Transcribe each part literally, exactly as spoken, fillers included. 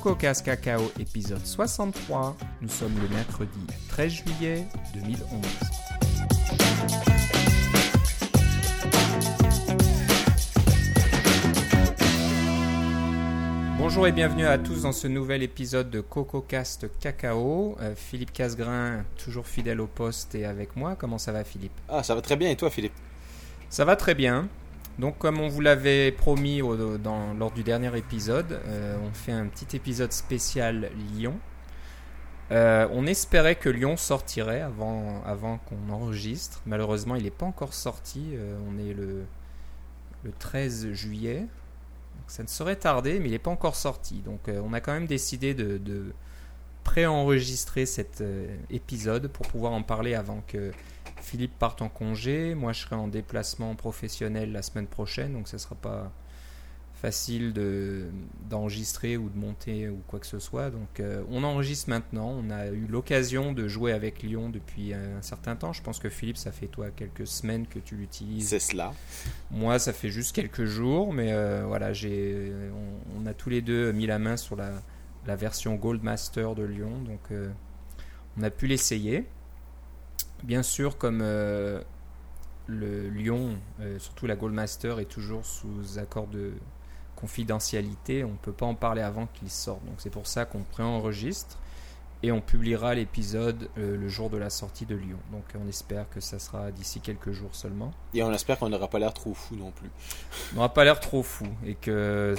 Coco Cast Cacao, épisode soixante-trois. Nous sommes le mercredi treize juillet deux mille onze. Bonjour et bienvenue à tous dans ce nouvel épisode de Coco Cast Cacao. Euh, Philippe Casgrain, toujours fidèle au poste, et avec moi. Comment ça va, Philippe ? Ah, ça va très bien. Et toi, Philippe ? Ça va très bien. Donc, comme on vous l'avait promis au, dans, lors du dernier épisode, euh, on fait un petit épisode spécial Lyon. Euh, on espérait que Lyon sortirait avant, avant qu'on enregistre. Malheureusement, il n'est pas encore sorti. Euh, on est le, le treize juillet. Donc, ça ne saurait tarder, mais il n'est pas encore sorti. Donc, euh, on a quand même décidé de, de pré-enregistrer cet euh, épisode pour pouvoir en parler avant que Philippe part en congé. Moi, je serai en déplacement professionnel la semaine prochaine, donc ça sera pas facile de, d'enregistrer ou de monter ou quoi que ce soit. Donc euh, on enregistre maintenant. On a eu l'occasion de jouer avec Lion depuis un certain temps. Je pense que Philippe, ça fait toi quelques semaines que tu l'utilises. C'est cela. Moi, ça fait juste quelques jours, mais euh, voilà, j'ai, on, on a tous les deux mis la main sur la, la version Gold Master de Lion, donc euh, on a pu l'essayer. Bien sûr, comme euh, le Lion, euh, surtout la Gold Master, est toujours sous accord de confidentialité, on ne peut pas en parler avant qu'il sorte. Donc c'est pour ça qu'on pré-enregistre et on publiera l'épisode euh, le jour de la sortie de Lion. Donc on espère que ça sera d'ici quelques jours seulement. Et on espère qu'on n'aura pas l'air trop fou non plus. On n'aura pas l'air trop fou et que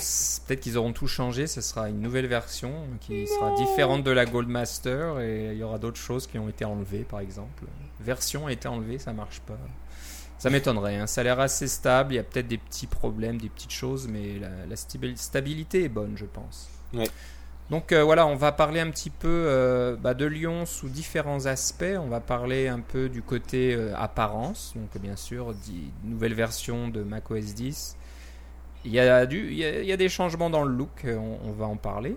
peut-être qu'ils auront tout changé. Ce sera une nouvelle version qui sera différente de la Gold Master et il y aura d'autres choses qui ont été enlevées, par exemple. Version a été enlevée, ça marche pas. Ça m'étonnerait, hein. Ça a l'air assez stable. Il y a peut-être des petits problèmes, des petites choses, mais la, la stabi- stabilité est bonne, je pense. Ouais. Donc euh, voilà, on va parler un petit peu euh, bah, de Lion sous différents aspects. On va parler un peu du côté euh, apparence, donc bien sûr, d- nouvelle version de macOS dix. Il y a du, il y a, il y a des changements dans le look, on, on va en parler.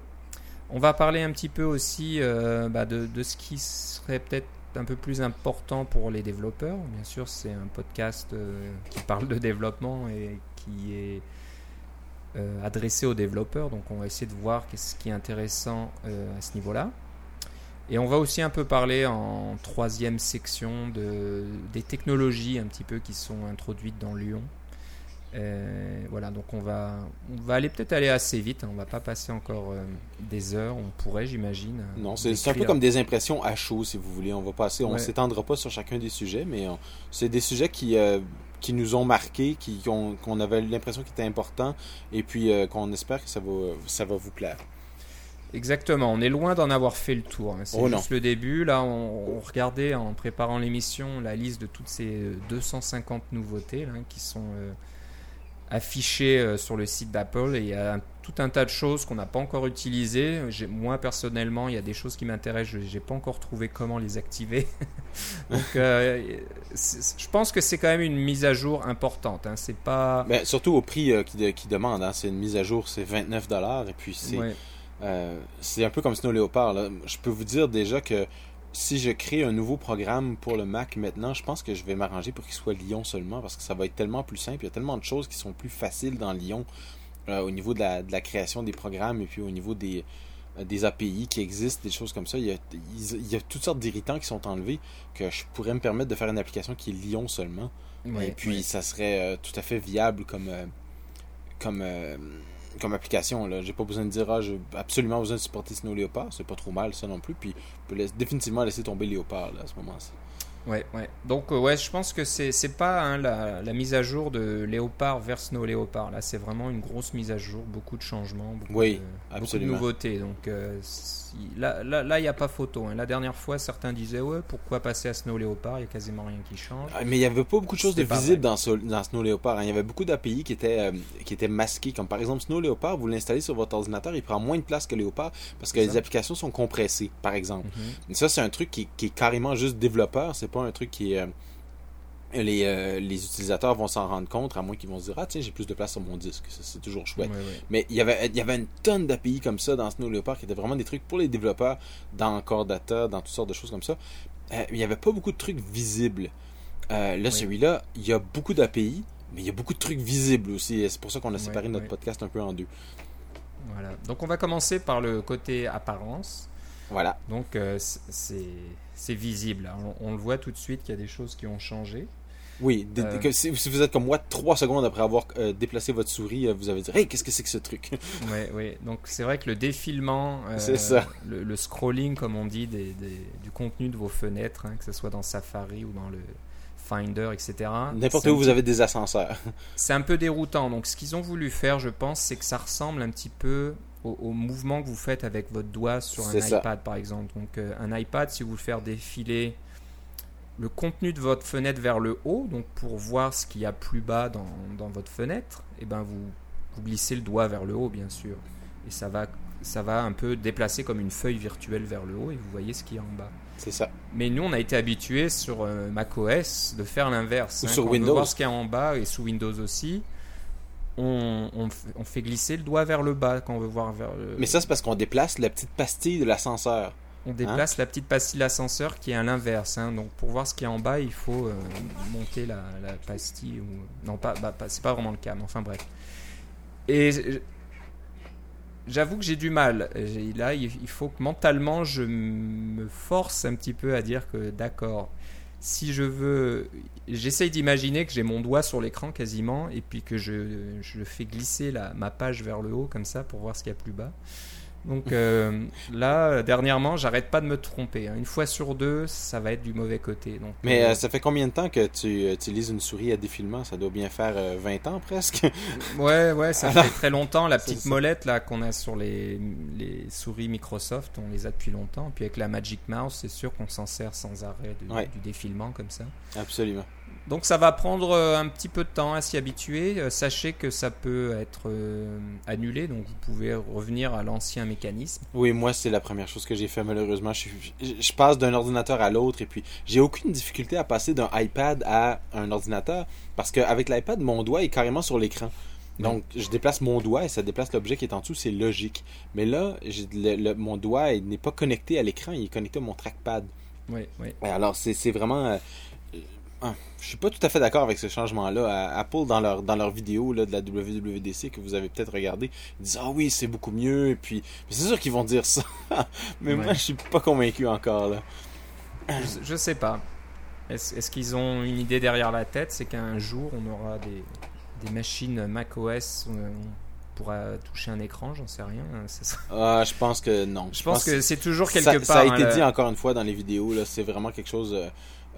On va parler un petit peu aussi euh, bah, de, de ce qui serait peut-être un peu plus important pour les développeurs. Bien sûr, c'est un podcast euh, qui parle de développement et qui est Euh, adressé aux développeurs, donc on va essayer de voir ce qui est intéressant euh, à ce niveau-là. Et on va aussi un peu parler en troisième section de, des technologies un petit peu qui sont introduites dans Lyon. Euh, voilà, donc on va, on va aller peut-être aller assez vite, hein, on va pas passer encore euh, des heures, on pourrait, j'imagine. Non, c'est, c'est un peu comme des impressions à chaud, si vous voulez. On va passer, on ouais. s'étendra pas sur chacun des sujets, mais on, c'est des sujets qui Euh, qui nous ont marqué, qui, qu'on, qu'on avait l'impression qu'il était important, et puis euh, qu'on espère que ça va, ça va vous plaire. Exactement, on est loin d'en avoir fait le tour, hein. C'est oh juste non. le début. Là, on, on regardait en préparant l'émission la liste de toutes ces deux cent cinquante nouveautés là, qui sont euh, affichées euh, sur le site d'Apple, et il y a un, tout un tas de choses qu'on n'a pas encore utilisées. J'ai, moi, personnellement, il y a des choses qui m'intéressent, je n'ai pas encore trouvé comment les activer. Donc, euh, je pense que c'est quand même une mise à jour importante, hein. C'est pas... Ben, surtout au prix euh, qu'ils qui demandent, hein. C'est une mise à jour, c'est vingt-neuf dollars et puis c'est, ouais. euh, c'est un peu comme Snow Leopard, là. Je peux vous dire déjà que si je crée un nouveau programme pour le Mac maintenant, je pense que je vais m'arranger pour qu'il soit Lion seulement, parce que ça va être tellement plus simple, il y a tellement de choses qui sont plus faciles dans Lion euh, au niveau de la, de la création des programmes et puis au niveau des... des A P I qui existent, des choses comme ça. Il y, a, il y a toutes sortes d'irritants qui sont enlevés, que je pourrais me permettre de faire une application qui est Lion seulement. Ouais, et puis, ouais. ça serait euh, tout à fait viable comme, euh, comme, euh, comme application. Là. J'ai pas besoin de dire, ah, j'ai absolument besoin de supporter Snow Leopard. C'est pas trop mal, ça non plus. Puis, on peut laisser, définitivement laisser tomber Leopard là, à ce moment-ci. Ouais, ouais. Donc, euh, ouais, je pense que c'est, c'est pas hein, la, la mise à jour de Léopard vers Snow Leopard. Là, c'est vraiment une grosse mise à jour, beaucoup de changements, beaucoup, oui, de, beaucoup de nouveautés. Donc, euh, si, là, là, là, il n'y a pas photo, hein. La dernière fois, certains disaient, ouais, pourquoi passer à Snow Leopard ? Il n'y a quasiment rien qui change. Mais il n'y avait pas beaucoup de choses de visibles dans, dans Snow Leopard, hein. Il y avait beaucoup d'A P I qui étaient, euh, qui étaient masquées. Comme par exemple, Snow Leopard, vous l'installez sur votre ordinateur, il prend moins de place que Leopard parce que les applications sont compressées, par exemple. Mm-hmm. Et ça, c'est un truc qui, qui est carrément juste développeur. C'est pas un truc qui euh, les, euh, les utilisateurs vont s'en rendre compte, à moins qu'ils vont se dire, ah tiens, j'ai plus de place sur mon disque. Ça, c'est toujours chouette. Oui, oui. Mais il y avait il y avait une tonne d'A P I comme ça dans Snow Leopard qui étaient vraiment des trucs pour les développeurs, dans Core Data, dans toutes sortes de choses comme ça. Euh, il n'y avait pas beaucoup de trucs visibles. Euh, là, oui. Celui-là, il y a beaucoup d'A P I, mais il y a beaucoup de trucs visibles aussi. C'est pour ça qu'on a oui, séparé oui. notre podcast un peu en deux. Voilà. Donc on va commencer par le côté apparence. Voilà. Donc euh, c'est, c'est visible. On, on le voit tout de suite qu'il y a des choses qui ont changé. Oui, d- euh, que si, si vous êtes comme moi, trois secondes après avoir euh, déplacé votre souris, euh, vous avez dit « Hey, qu'est-ce que c'est que ce truc ?» Oui, oui. Donc c'est vrai que le défilement, euh, c'est ça. Le, le scrolling, comme on dit, des, des, du contenu de vos fenêtres, hein, que ce soit dans Safari ou dans le Finder, et cetera. N'importe où, vous avez des ascenseurs. C'est un peu déroutant. Donc ce qu'ils ont voulu faire, je pense, c'est que ça ressemble un petit peu au, au mouvement que vous faites avec votre doigt sur un c'est iPad, ça. Par exemple. Donc euh, un iPad, si vous le faites défiler le contenu de votre fenêtre vers le haut, donc pour voir ce qu'il y a plus bas dans, dans votre fenêtre, et ben vous, vous glissez le doigt vers le haut, bien sûr. Et ça va, ça va un peu déplacer comme une feuille virtuelle vers le haut et vous voyez ce qu'il y a en bas. C'est ça. Mais nous, on a été habitués sur euh, macOS de faire l'inverse. Ou hein, sur Windows. On veut voir ce qu'il y a en bas, et sous Windows aussi. On, on, on fait glisser le doigt vers le bas quand on veut voir vers le... Mais ça, c'est parce qu'on déplace la petite pastille de l'ascenseur. On déplace hein? la petite pastille de l'ascenseur qui est à l'inverse. Hein. Donc, pour voir ce qu'il y a en bas, il faut euh, monter la, la pastille. Ou... Non, pas, bah, pas, c'est pas vraiment le cas, mais enfin bref. Et j'avoue que j'ai du mal. J'ai, là, il faut que mentalement, je me force un petit peu à dire que d'accord, si je veux... J'essaye d'imaginer que j'ai mon doigt sur l'écran quasiment et puis que je, je fais glisser la, ma page vers le haut comme ça pour voir ce qu'il y a plus bas. Donc euh, là, dernièrement, j'arrête pas de me tromper. Hein. Une fois sur deux, ça va être du mauvais côté. Donc, mais euh, euh, ça fait combien de temps que tu utilises une souris à défilement? Ça doit bien faire euh, vingt ans presque. Ouais, ouais, ça Alors, fait très longtemps. La petite molette là, qu'on a sur les, les souris Microsoft, on les a depuis longtemps. Puis avec la Magic Mouse, c'est sûr qu'on s'en sert sans arrêt de, ouais. du défilement comme ça. Absolument. Donc ça va prendre un petit peu de temps à s'y habituer. Sachez que ça peut être annulé, donc vous pouvez revenir à l'ancien mécanisme. Oui, moi c'est la première chose que j'ai fait malheureusement. Je, je, je passe d'un ordinateur à l'autre et puis j'ai aucune difficulté à passer d'un iPad à un ordinateur parce qu'avec l'iPad, mon doigt est carrément sur l'écran. Donc, je déplace mon doigt et ça déplace l'objet qui est en dessous, c'est logique. Mais là, j'ai, le, le, mon doigt il n'est pas connecté à l'écran, il est connecté à mon trackpad. Oui, oui. Alors, c'est, c'est vraiment... Euh, Ah, je suis pas tout à fait d'accord avec ce changement-là. Apple, dans leur, dans leur vidéo là, de la W W D C que vous avez peut-être regardé, ils disent « Ah oui, c'est beaucoup mieux. » Et puis, c'est sûr qu'ils vont dire ça. Mais ouais. Moi, je suis pas convaincu encore. Là. Je, je sais pas. Est-ce, est-ce qu'ils ont une idée derrière la tête? C'est qu'un jour, on aura des, des machines macOS... Euh, pour toucher un écran, j'en sais rien. Ça sera... ah, je pense que non. Je, je pense, pense que c'est toujours quelque ça, part. Ça a été hein, dit le... encore une fois dans les vidéos. Là, c'est vraiment quelque chose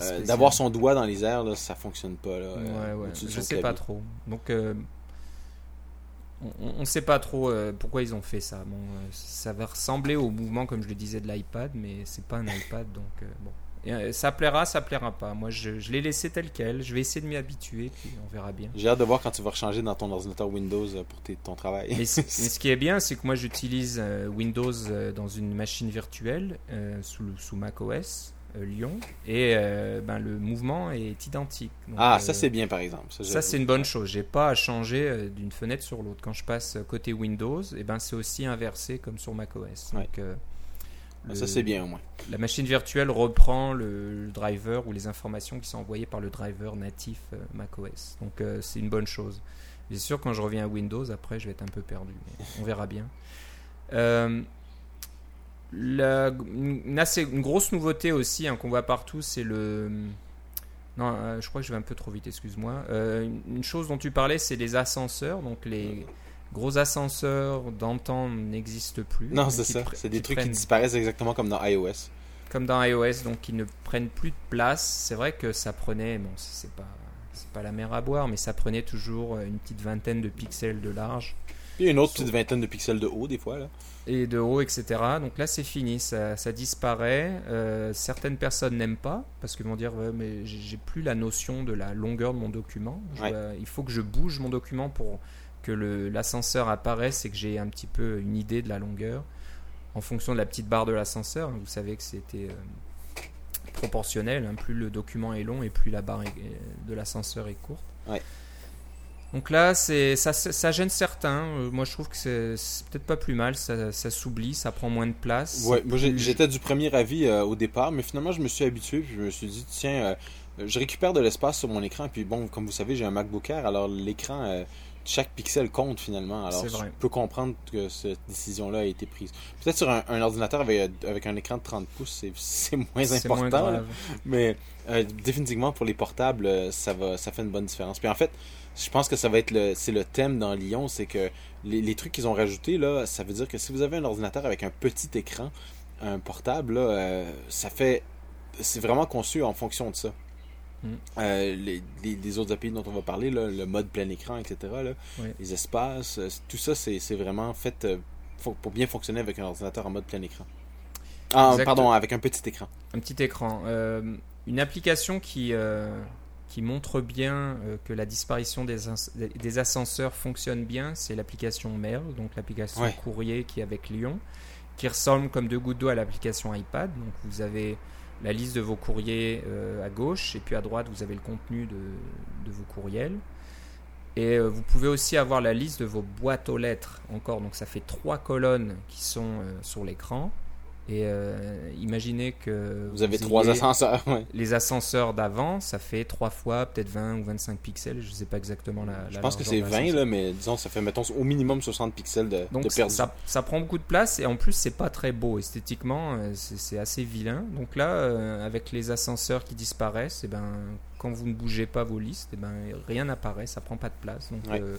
euh, d'avoir son doigt dans les airs. Là, ça fonctionne pas. Là, ouais, ouais. Je sais pas trop. Donc, euh, on ne sait pas trop euh, pourquoi ils ont fait ça. Bon, euh, ça va ressembler au mouvement, comme je le disais, de l'iPad, mais c'est pas un iPad, donc euh, bon. Ça plaira, ça plaira pas. Moi, je, je l'ai laissé tel quel. Je vais essayer de m'y habituer, puis on verra bien. J'ai hâte de voir quand tu vas rechanger dans ton ordinateur Windows pour tes, ton travail. Mais, mais ce qui est bien, c'est que moi, j'utilise Windows dans une machine virtuelle euh, sous, sous macOS, euh, Lion, et euh, ben, le mouvement est identique. Donc, ah, ça, euh, c'est bien, par exemple. Ça, ça c'est une bonne chose. J'ai pas à changer d'une fenêtre sur l'autre. Quand je passe côté Windows, eh ben, c'est aussi inversé comme sur macOS. Donc... Ouais. Euh, Le, ça c'est bien au moins. La machine virtuelle reprend le, le driver ou les informations qui sont envoyées par le driver natif euh, macOS. Donc euh, c'est une bonne chose. Bien sûr, quand je reviens à Windows, après je vais être un peu perdu. Mais on verra bien. Euh, la, une, assez, une grosse nouveauté aussi hein, qu'on voit partout, c'est le... Non, euh, je crois que je vais un peu trop vite, excuse-moi. Euh, une, une chose dont tu parlais, c'est les ascenseurs. Donc les... Gros ascenseurs d'antan n'existent plus. Non, c'est ça. Pr- c'est des qui trucs prennent... qui disparaissent exactement comme dans iOS. Comme dans iOS, donc qui ne prennent plus de place. C'est vrai que ça prenait, bon, c'est pas, c'est pas la mer à boire, mais ça prenait toujours une petite vingtaine de pixels de large. Et une autre so- petite vingtaine de pixels de haut, des fois. Là. Et de haut, et cetera. Donc là, c'est fini. Ça, ça disparaît. Euh, certaines personnes n'aiment pas parce qu'ils vont dire euh, mais j'ai plus la notion de la longueur de mon document. Je, ouais. euh, il faut que je bouge mon document pour. Que le, l'ascenseur apparaisse et que j'ai un petit peu une idée de la longueur en fonction de la petite barre de l'ascenseur. Vous savez que c'était euh, proportionnel. Hein, plus le document est long et plus la barre est, de l'ascenseur est courte. Ouais. Donc là, c'est, ça, ça, ça gêne certains. Moi, je trouve que c'est, c'est peut-être pas plus mal. Ça, ça s'oublie, ça prend moins de place. Ouais, moi, plus... J'étais du premier avis euh, au départ, mais finalement, je me suis habitué puis je me suis dit, tiens, euh, je récupère de l'espace sur mon écran. Puis bon, comme vous savez, j'ai un MacBook Air, alors l'écran... Euh, chaque pixel compte finalement. Alors, je peux comprendre que cette décision-là a été prise. Peut-être sur un, un ordinateur avec, avec un écran de trente pouces, c'est, c'est moins c'est important. Moins grave. Mais euh, définitivement, pour les portables, ça, va, ça fait une bonne différence. Puis en fait, je pense que ça va être le, c'est le thème dans Lion, c'est que les, les trucs qu'ils ont rajoutés, là, ça veut dire que si vous avez un ordinateur avec un petit écran, un portable, là, euh, ça fait... C'est vraiment conçu en fonction de ça. Mm. Euh, les, les, les autres A P I dont on va parler, là, le mode plein écran, et cetera, là, oui. Les espaces, tout ça, c'est, c'est vraiment fait pour bien fonctionner avec un ordinateur en mode plein écran. Ah, pardon, avec un petit écran. Un petit écran. Euh, une application qui, euh, qui montre bien que la disparition des, ins- des ascenseurs fonctionne bien, c'est l'application Mail, donc l'application ouais. courrier qui est avec Lion, qui ressemble comme deux gouttes d'eau à l'application iPad. Donc vous avez la liste de vos courriers euh, à gauche, et puis à droite vous avez le contenu de, de vos courriels, et euh, vous pouvez aussi avoir la liste de vos boîtes aux lettres encore, donc ça fait trois colonnes qui sont euh, sur l'écran, et euh, imaginez que vous, vous avez trois ascenseurs, ouais. Les ascenseurs d'avant, ça fait trois fois peut-être vingt ou vingt-cinq pixels, je ne sais pas exactement la, je la pense que c'est vingt là, mais disons ça fait mettons au minimum soixante pixels de, donc de ça, ça, ça prend beaucoup de place, et en plus c'est pas très beau esthétiquement, c'est, c'est assez vilain. Donc là euh, avec les ascenseurs qui disparaissent, et ben, quand vous ne bougez pas vos listes, et ben, rien n'apparaît, ça prend pas de place, donc ouais. euh,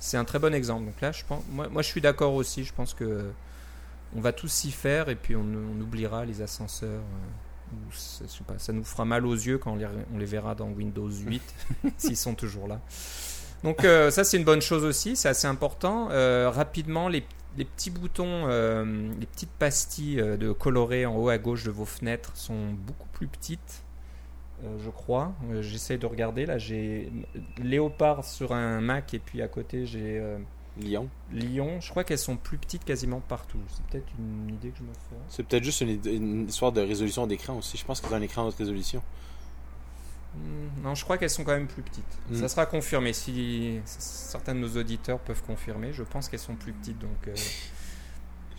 c'est un très bon exemple. Donc là je pense, moi, moi je suis d'accord aussi, je pense que on va tous y faire, et puis on, on oubliera les ascenseurs. Euh, ça, je sais pas, ça nous fera mal aux yeux quand on les, on les verra dans Windows huit, s'ils sont toujours là. Donc euh, ça, c'est une bonne chose aussi, c'est assez important. Euh, rapidement, les, les petits boutons, euh, les petites pastilles de colorés en haut à gauche de vos fenêtres sont beaucoup plus petites, euh, je crois. Euh, j'essaie de regarder. Là, j'ai Léopard sur un Mac, et puis à côté, j'ai... Euh, Lion. Lion, je crois qu'elles sont plus petites quasiment partout. C'est peut-être une idée que je me fais. C'est peut-être juste une, une histoire de résolution d'écran aussi. Je pense que c'est un écran à haute résolution. Mmh, non, je crois qu'elles sont quand même plus petites. Mmh. Ça sera confirmé. Si certains de nos auditeurs peuvent confirmer, je pense qu'elles sont plus petites. Donc, euh,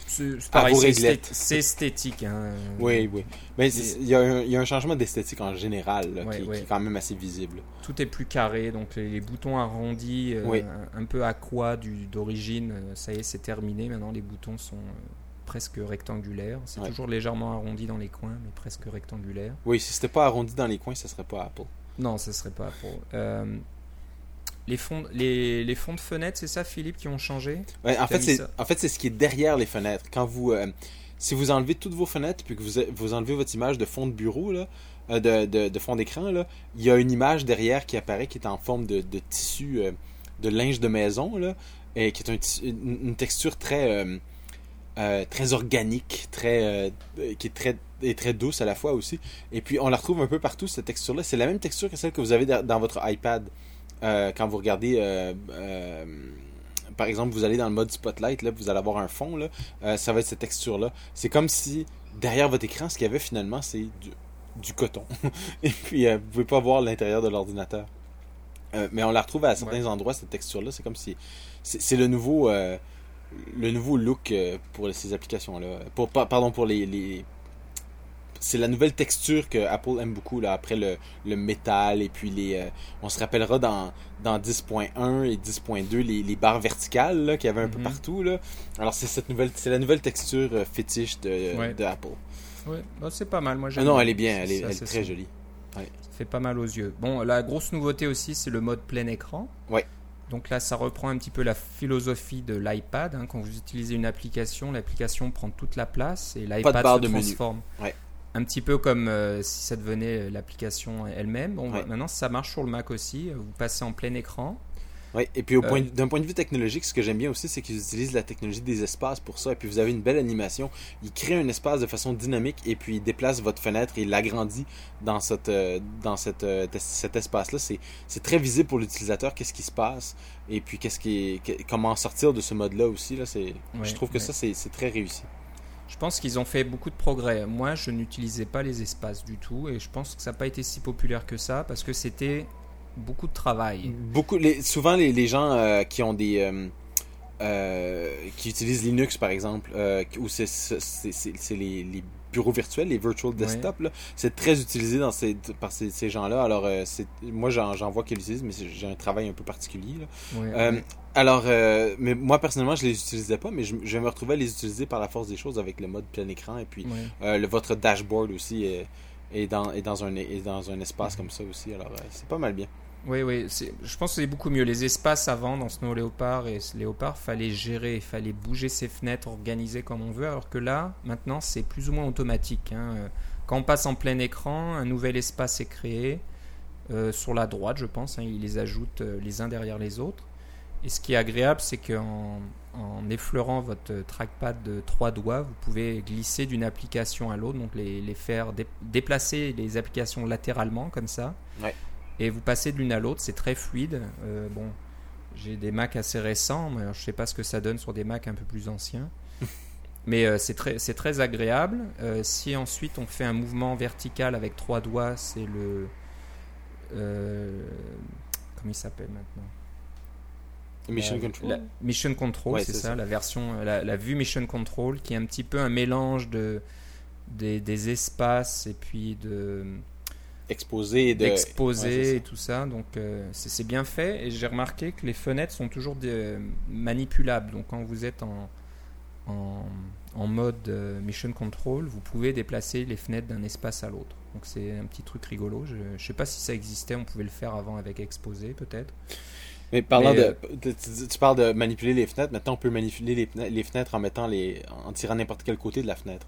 c'est, c'est pareil, c'est esthétique. C'est esthétique hein. Oui, oui. Mais il y, y a un changement d'esthétique en général là, ouais, qui, ouais. qui est quand même assez visible. Tout est plus carré, donc les, les boutons arrondis, euh, oui. un, un peu aqua du, d'origine, ça y est, c'est terminé. Maintenant, les boutons sont euh, presque rectangulaires. C'est ouais. toujours légèrement arrondi dans les coins, mais presque rectangulaire. Oui, si ce n'était pas arrondi dans les coins, ça ne serait pas Apple. Non, ça ne serait pas Apple. Euh, Les fonds, les, les fonds de fenêtres, c'est ça, Philippe, qui ont changé? Ouais, en, fait, c'est, en fait, c'est ce qui est derrière les fenêtres. Quand vous, euh, si vous enlevez toutes vos fenêtres puis que vous, vous enlevez votre image de fond de bureau, là, euh, de, de, de fond d'écran, là, il y a une image derrière qui apparaît qui est en forme de, de tissu, euh, de linge de maison, là, et qui est un, une, une texture très, euh, euh, très organique, très, euh, qui est très... et très douce à la fois aussi. Et puis, on la retrouve un peu partout, cette texture-là. C'est la même texture que celle que vous avez dans votre iPad. Euh, quand vous regardez, euh, euh, par exemple, vous allez dans le mode Spotlight, là, vous allez avoir un fond, là, euh, ça va être cette texture-là. C'est comme si derrière votre écran, ce qu'il y avait finalement, c'est du, du coton. Et puis, euh, vous ne pouvez pas voir l'intérieur de l'ordinateur. Euh, mais on la retrouve à certains ouais. endroits, cette texture-là. C'est comme si... C'est, c'est le nouveau euh, le nouveau look pour ces applications-là. Pour, pardon, pour les... les c'est la nouvelle texture que Apple aime beaucoup là, après le, le métal et puis les euh, on se rappellera dans, dans dix point un et dix point deux les, les barres verticales là, qu'il y avait un mm-hmm. peu partout là. Alors c'est cette nouvelle c'est la nouvelle texture euh, fétiche de, ouais. de Apple. Ouais. Bah, c'est pas mal, moi j'aime. Ah non, elle est bien, elle est, ça, elle est très ça. jolie. Ouais. Ça fait pas mal aux yeux. Bon, la grosse nouveauté aussi, c'est le mode plein écran. Ouais. Donc là, ça reprend un petit peu la philosophie de l'iPad. Hein. Quand vous utilisez une application, l'application prend toute la place et l'iPad se de transforme. Menu. Ouais. Un petit peu comme euh, si ça devenait l'application elle-même. Bon, ouais. Maintenant, ça marche sur le Mac aussi. Vous passez en plein écran. Oui, et puis au point, euh, d'un point de vue technologique, ce que j'aime bien aussi, c'est qu'ils utilisent la technologie des espaces pour ça. Et puis vous avez une belle animation. Ils créent un espace de façon dynamique et puis ils déplacent votre fenêtre et ils l'agrandissent dans, cette, dans cette, cet espace-là. C'est, c'est très visible pour l'utilisateur, qu'est-ce qui se passe et puis qu'est-ce qui, comment sortir de ce mode-là aussi. Là, c'est, ouais, je trouve que ouais. ça, c'est, c'est très réussi. Je pense qu'ils ont fait beaucoup de progrès. Moi, je n'utilisais pas les espaces du tout et je pense que ça n'a pas été si populaire que ça parce que c'était beaucoup de travail. Beaucoup, les, souvent, les, les gens euh, qui ont des... Euh, euh, qui utilisent Linux, par exemple, euh, où c'est, c'est, c'est, c'est les, les bureaux virtuels, les virtual desktop, ouais. là, c'est très utilisé dans ces, par ces, ces gens-là. Alors, euh, c'est, moi, j'en, j'en vois qu'ils l'utilisent, mais j'ai un travail un peu particulier. Là. Ouais, euh, ouais. Alors, euh, mais moi, personnellement, je ne les utilisais pas, mais je, je me retrouvais à les utiliser par la force des choses avec le mode plein écran. Et puis, oui. euh, le, votre dashboard aussi est, est, dans, est, dans, un, est dans un espace mm-hmm. comme ça aussi. Alors, euh, c'est pas mal bien. Oui, oui. C'est, je pense que c'est beaucoup mieux. Les espaces avant, dans Snow Leopard et Leopard, il fallait gérer, il fallait bouger ses fenêtres, organiser comme on veut. Alors que là, maintenant, c'est plus ou moins automatique. Hein. Quand on passe en plein écran, un nouvel espace est créé. Euh, sur la droite, je pense. Hein, ils les ajoutent euh, les uns derrière les autres. Et ce qui est agréable, c'est qu'en en effleurant votre trackpad de trois doigts, vous pouvez glisser d'une application à l'autre, donc les, les faire dé- déplacer les applications latéralement comme ça. Ouais. Et vous passez de l'une à l'autre, c'est très fluide. Euh, bon, j'ai des Macs assez récents, mais je ne sais pas ce que ça donne sur des Macs un peu plus anciens. Mais euh, c'est, très, c'est très agréable. Euh, si ensuite on fait un mouvement vertical avec trois doigts, c'est le... Euh, comment il s'appelle maintenant ? Mission Control. La, Mission Control, ouais, c'est, c'est ça, ça, la version, la, la vue Mission Control, qui est un petit peu un mélange de des, des espaces et puis de exposé et de exposé ouais, et tout ça. Donc euh, c'est, c'est bien fait. Et j'ai remarqué que les fenêtres sont toujours des, manipulables. Donc quand vous êtes en en, en mode euh, Mission Control, vous pouvez déplacer les fenêtres d'un espace à l'autre. Donc c'est un petit truc rigolo. Je ne sais pas si ça existait. On pouvait le faire avant avec exposé, peut-être. Mais parlant mais, de, tu, tu parles de manipuler les fenêtres. Maintenant, on peut manipuler les, les fenêtres en mettant les, en tirant n'importe quel côté de la fenêtre.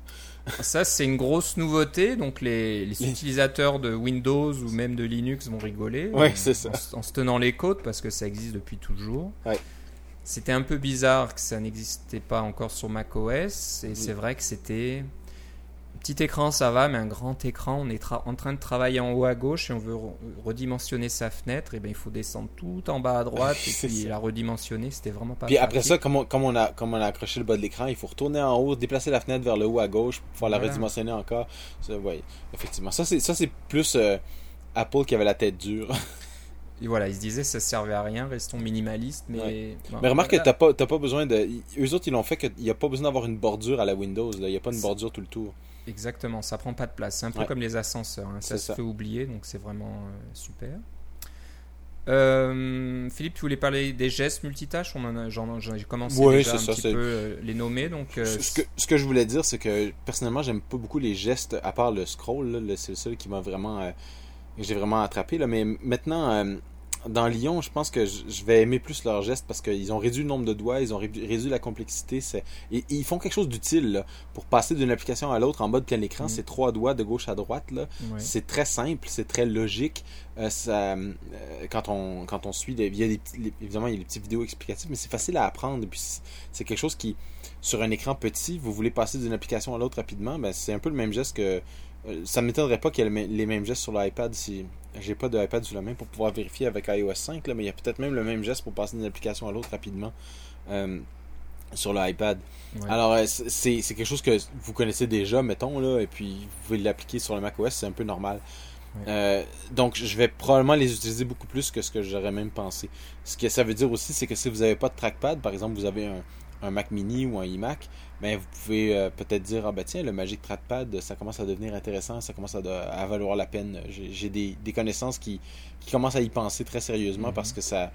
Ça, c'est une grosse nouveauté. Donc, les, les utilisateurs de Windows ou même de Linux vont rigoler. Ouais, en, c'est ça. En, en se tenant les côtes, parce que ça existe depuis toujours. Ouais. C'était un peu bizarre que ça n'existait pas encore sur macOS, et oui. C'est vrai que c'était petit écran, ça va, mais un grand écran, on est tra- en train de travailler en haut à gauche et on veut re- redimensionner sa fenêtre, et bien il faut descendre tout en bas à droite et puis ça. La redimensionner, c'était vraiment pas. Puis pratique. Après ça, comme on, comme, on a, comme on a accroché le bas de l'écran, il faut retourner en haut, déplacer la fenêtre vers le haut à gauche pour pouvoir voilà. La redimensionner encore. Ça, ouais, effectivement, ça c'est, ça, c'est plus euh, Apple qui avait la tête dure. Et voilà, ils se disaient ça servait à rien, restons minimalistes. Mais, ouais. bon, mais remarque voilà. Que t'as pas, t'as pas besoin de. Eux autres, ils l'ont fait qu'il n'y a pas besoin d'avoir une bordure à la Windows, là. Il n'y a pas une bordure tout le tour. Exactement, ça prend pas de place. C'est un peu ouais. Comme les ascenseurs, hein. Ça c'est se ça. Fait oublier, donc c'est vraiment euh, super. Euh, Philippe, tu voulais parler des gestes multitâches. On en a, j'en, j'en, j'ai commencé oui, déjà un ça, petit c'est... peu euh, les nommer. Donc, euh... ce, que, ce que je voulais dire, c'est que personnellement, j'aime pas beaucoup les gestes, à part le scroll. Là, le, c'est le seul qui m'a vraiment. Euh, j'ai vraiment attrapé là, mais maintenant euh, dans Lion, je pense que je, je vais aimer plus leurs gestes parce qu'ils ont réduit le nombre de doigts, ils ont ré- réduit la complexité, c'est... Et, et ils font quelque chose d'utile là, pour passer d'une application à l'autre en mode plein écran, mmh. C'est trois doigts de gauche à droite là. Ouais. C'est très simple, c'est très logique. Euh, ça, euh, quand on quand on suit des, il y a des petits, les, évidemment il y a des petites vidéos explicatives, mais c'est facile à apprendre. Et puis c'est, c'est quelque chose qui sur un écran petit, vous voulez passer d'une application à l'autre rapidement, ben c'est un peu le même geste que ça ne m'étonnerait pas qu'il y ait les mêmes gestes sur l'iPad si j'ai pas de iPad sous la main pour pouvoir vérifier avec iOS cinq, là, mais il y a peut-être même le même geste pour passer d'une application à l'autre rapidement euh, sur l'iPad. Ouais. Alors, c'est, c'est quelque chose que vous connaissez déjà, mettons, là, et puis vous pouvez l'appliquer sur le macOS, c'est un peu normal. Ouais. Euh, donc, je vais probablement les utiliser beaucoup plus que ce que j'aurais même pensé. Ce que ça veut dire aussi, c'est que si vous n'avez pas de trackpad, par exemple, vous avez un, un Mac mini ou un iMac, ben vous pouvez euh, peut-être dire ah ben tiens, le Magic Trackpad, ça commence à devenir intéressant, ça commence à, de, à valoir la peine. J'ai, j'ai des, des connaissances qui, qui commencent à y penser très sérieusement, mm-hmm. parce que ça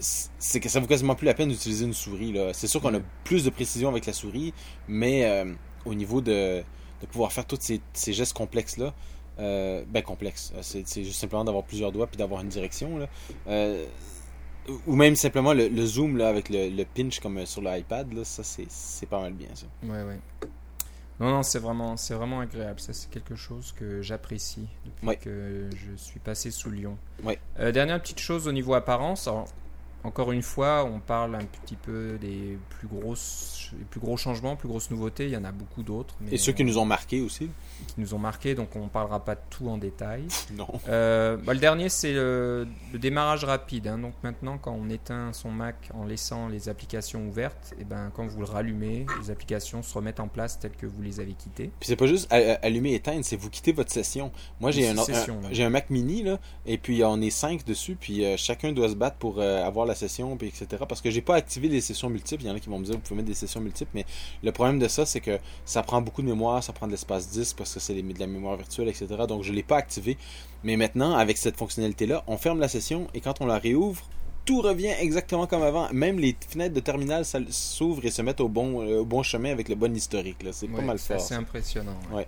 c'est que ça vaut quasiment plus la peine d'utiliser une souris là. C'est sûr qu'on mm-hmm. a plus de précision avec la souris, mais euh, au niveau de, de pouvoir faire tous ces, ces gestes complexes là, euh, ben complexes, c'est, c'est juste simplement d'avoir plusieurs doigts puis d'avoir une direction là. Euh, Ou même simplement le, le zoom là, avec le, le pinch comme sur l'iPad, là, ça c'est, c'est pas mal bien ça. Ouais, ouais. Non, non, c'est vraiment, c'est vraiment agréable. Ça, c'est quelque chose que j'apprécie depuis ouais. que je suis passé sous Lion. Ouais. Euh, dernière petite chose au niveau apparence. Alors, encore une fois, on parle un petit peu des plus grosses, les plus gros changements, plus grosses nouveautés. Il y en a beaucoup d'autres. Mais et ceux qui nous ont marqués aussi. Qui nous ont marqués, donc on ne parlera pas de tout en détail. Non. Euh, bah, le dernier, c'est le, le démarrage rapide. Hein. Donc maintenant, quand on éteint son Mac en laissant les applications ouvertes, et ben, quand vous le rallumez, les applications se remettent en place telles que vous les avez quittées. Puis c'est pas juste allumer et éteindre, c'est vous quittez votre session. Moi, j'ai, un, session, un, ouais. j'ai un Mac mini, là, et puis on est cinq dessus, puis euh, chacun doit se battre pour euh, avoir la session, puis et cetera. Parce que j'ai pas activé les sessions multiples. Il y en a qui vont me dire vous pouvez mettre des sessions multiples, mais le problème de ça, c'est que ça prend beaucoup de mémoire, ça prend de l'espace disque parce que c'est de la mémoire virtuelle, et cetera. Donc je l'ai pas activé. Mais maintenant, avec cette fonctionnalité-là, on ferme la session et quand on la réouvre, tout revient exactement comme avant. Même les fenêtres de terminal s'ouvrent et se mettent au bon, au bon chemin avec le bon historique. Là. C'est ouais, pas mal fort. C'est assez impressionnant. Ouais. Ouais.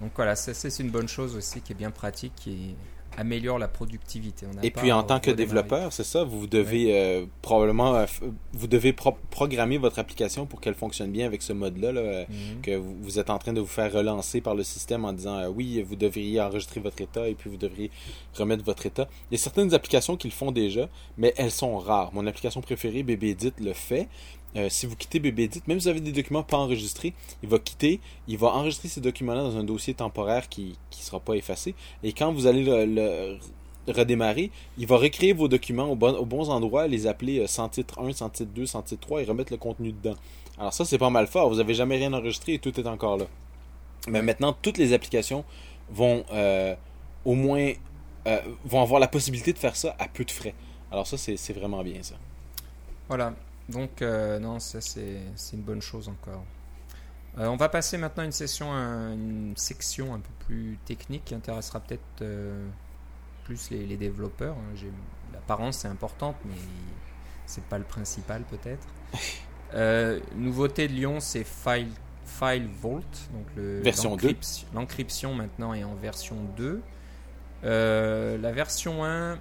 Donc voilà, ça, c'est une bonne chose aussi qui est bien pratique, qui améliore la productivité. On a et puis en tant que développeur, c'est ça, vous devez ouais. euh, probablement euh, vous devez pro- programmer votre application pour qu'elle fonctionne bien avec ce mode-là, là, mm-hmm. que vous, vous êtes en train de vous faire relancer par le système en disant euh, oui, vous devriez enregistrer votre état et puis vous devriez remettre votre état. Il y a certaines applications qui le font déjà, mais elles sont rares. Mon application préférée, BBEdit, le fait. Euh, si vous quittez BBEdit, même si vous avez des documents pas enregistrés, il va quitter, il va enregistrer ces documents-là dans un dossier temporaire qui ne sera pas effacé. Et quand vous allez le, le redémarrer, il va recréer vos documents au bon, aux bons endroits, les appeler sans titre un, sans titre deux, sans titre trois et remettre le contenu dedans. Alors ça, c'est pas mal fort. Vous n'avez jamais rien enregistré et tout est encore là. Mais maintenant, toutes les applications vont euh, au moins euh, vont avoir la possibilité de faire ça à peu de frais. Alors ça, c'est, c'est vraiment bien ça. Voilà. Donc, euh, non, ça, c'est, c'est une bonne chose encore. Euh, on va passer maintenant à une, session, à une section un peu plus technique qui intéressera peut-être euh, plus les, les développeurs. Hein. J'ai, l'apparence, c'est importante, mais c'est pas le principal, peut-être. Euh, nouveauté de Lyon, c'est File, FileVault. Donc le, version deux. L'encryption, maintenant, est en version deux. Euh, la version un...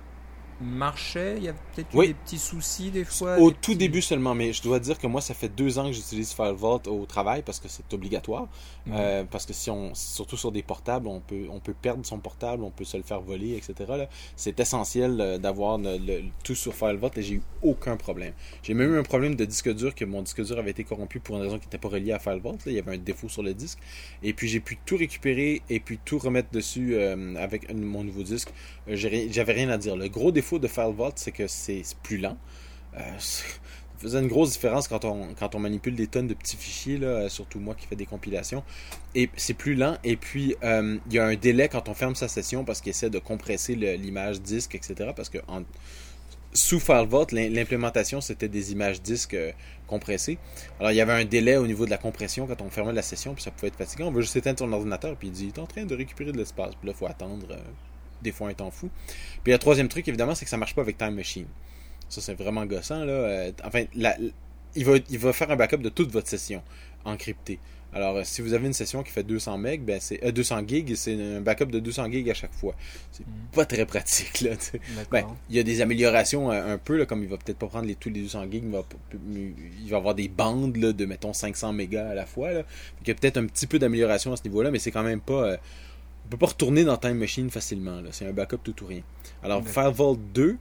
marchait, il y a peut-être oui. eu des petits soucis des fois. Au des tout petits... début seulement, mais je dois dire que moi, ça fait deux ans que j'utilise FileVault au travail parce que c'est obligatoire. Mm-hmm. Euh, parce que si on, surtout sur des portables, on peut, on peut perdre son portable, on peut se le faire voler, et cetera. Là, c'est essentiel d'avoir le, le, tout sur FileVault et j'ai eu aucun problème. J'ai même eu un problème de disque dur, que mon disque dur avait été corrompu pour une raison qui n'était pas reliée à FileVault. Là, il y avait un défaut sur le disque. Et puis, j'ai pu tout récupérer et puis tout remettre dessus euh, avec mon nouveau disque. Euh, j'avais rien à dire. Le gros défaut de FileVault, c'est que c'est plus lent. Euh, ça faisait une grosse différence quand on, quand on manipule des tonnes de petits fichiers, là, surtout moi qui fais des compilations. Et c'est plus lent. Et puis, euh, il y a un délai quand on ferme sa session parce qu'il essaie de compresser le, l'image disque, et cetera. Parce que en, sous FileVault, l'implémentation, c'était des images disques euh, compressées. Alors, il y avait un délai au niveau de la compression quand on fermait la session, puis ça pouvait être fatigant. On veut juste éteindre son ordinateur, puis il dit « T'es en train de récupérer de l'espace. » Puis là, il faut attendre... Euh, des fois un temps fou. Puis le troisième truc, évidemment, c'est que ça marche pas avec Time Machine. Ça, c'est vraiment gossant, là. Euh, enfin, la, la, il, va, il va faire un backup de toute votre session encryptée. Alors, euh, si vous avez une session qui fait deux cents mégas, ben c'est euh, deux cents gigs, c'est un backup de deux cents gigs à chaque fois. C'est mmh. pas très pratique, là. Ben, il y a des améliorations euh, un peu, là, comme il va peut-être pas prendre les, tous les deux cents gigs, il va, il va avoir des bandes, là, de, mettons, cinq cents mégas à la fois, là. Il y a peut-être un petit peu d'amélioration à ce niveau-là, mais c'est quand même pas... Euh, on ne peut pas retourner dans Time Machine facilement. Là. C'est un backup tout ou rien. Alors, FileVault deux,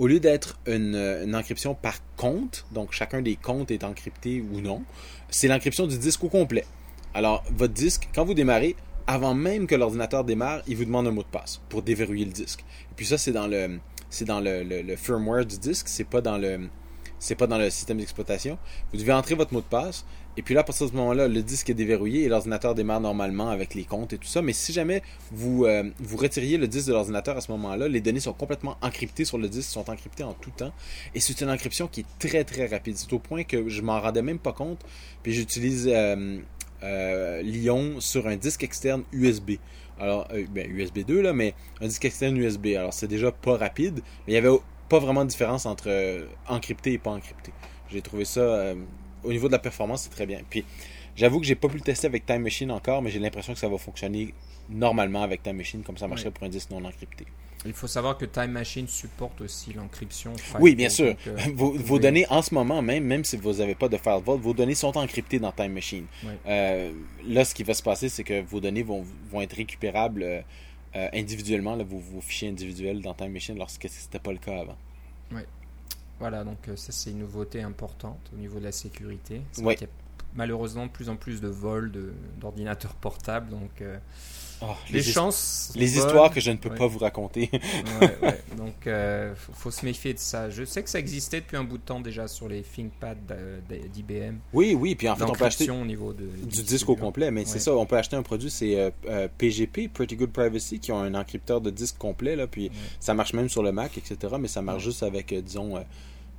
au lieu d'être une, une encryption par compte, donc chacun des comptes est encrypté ou non, c'est l'encryption du disque au complet. Alors, votre disque, quand vous démarrez, avant même que l'ordinateur démarre, il vous demande un mot de passe pour déverrouiller le disque. Et puis ça, c'est dans le, c'est dans le, le, le firmware du disque, c'est pas dans le... c'est pas dans le système d'exploitation. Vous devez entrer votre mot de passe, et puis là, à partir de ce moment-là, le disque est déverrouillé et l'ordinateur démarre normalement avec les comptes et tout ça. Mais si jamais vous, euh, vous retiriez le disque de l'ordinateur à ce moment-là, les données sont complètement encryptées sur le disque, sont encryptées en tout temps. Et c'est une encryption qui est très, très rapide. C'est au point que je m'en rendais même pas compte. Puis j'utilise euh, euh, Lion sur un disque externe U S B. Alors, euh, ben, U S B deux, là, mais un disque externe U S B. Alors, c'est déjà pas rapide, mais il y avait... pas vraiment de différence entre euh, encrypté et pas encrypté. J'ai trouvé ça, euh, au niveau de la performance, c'est très bien. Puis, j'avoue que j'ai pas pu le tester avec Time Machine encore, mais j'ai l'impression que ça va fonctionner normalement avec Time Machine, comme ça marcherait oui. pour un disque non encrypté. Il faut savoir que Time Machine supporte aussi l'encryption. File oui, bien sûr. Donc, euh, vos vos oui. données, en ce moment même, même si vous n'avez pas de FileVault, vos données sont encryptées dans Time Machine. Oui. Euh, là, ce qui va se passer, c'est que vos données vont, vont être récupérables... Euh, Euh, individuellement, là, vos, vos fichiers individuels dans Time Machine, lorsque ce n'était pas le cas avant. Oui. Voilà, donc euh, ça, c'est une nouveauté importante au niveau de la sécurité. C'est oui. qu'il y a malheureusement de plus en plus de vols de, d'ordinateurs portables, donc euh, oh, les, les chances... His- les vols, histoires que je ne peux ouais. pas vous raconter. ouais, ouais. Donc, il euh, faut, faut se méfier de ça. Je sais que ça existait depuis un bout de temps déjà sur les ThinkPad d'I B M. Oui, oui, puis en fait, on peut acheter au niveau de, du, du disque au complet, mais ouais. c'est ça, on peut acheter un produit, c'est euh, euh, P G P, Pretty Good Privacy, qui ont un encrypteur de disque complet, là, puis ouais. ça marche même sur le Mac, et cetera, mais ça marche ouais. juste avec, euh, disons... Euh,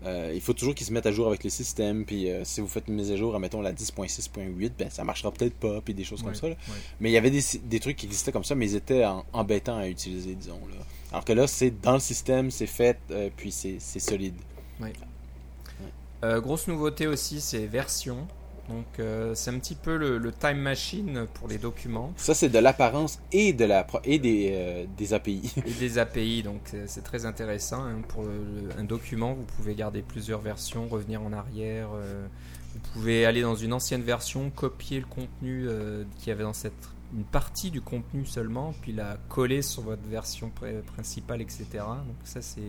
Euh, il faut toujours qu'ils se mettent à jour avec le système. Puis euh, si vous faites une mise à jour, admettons la dix point six point huit, ben, ça ne marchera peut-être pas. Puis des choses comme ouais, ça. Là. Ouais. Mais il y avait des, des trucs qui existaient comme ça, mais ils étaient en, embêtants à utiliser, disons. Là. Alors que là, c'est dans le système, c'est fait, euh, puis c'est, c'est solide. Oui. Ouais. Euh, grosse nouveauté aussi, c'est version. Donc, euh, c'est un petit peu le, le Time Machine pour les documents. Ça, c'est de l'apparence et, de la, et des, euh, des A P I. Et des A P I, donc c'est, c'est très intéressant. Hein. Pour le, un document, vous pouvez garder plusieurs versions, revenir en arrière. Euh, vous pouvez aller dans une ancienne version, copier le contenu euh, qu'il y avait dans cette une partie du contenu seulement, puis la coller sur votre version pr- principale, et cetera. Donc ça, c'est,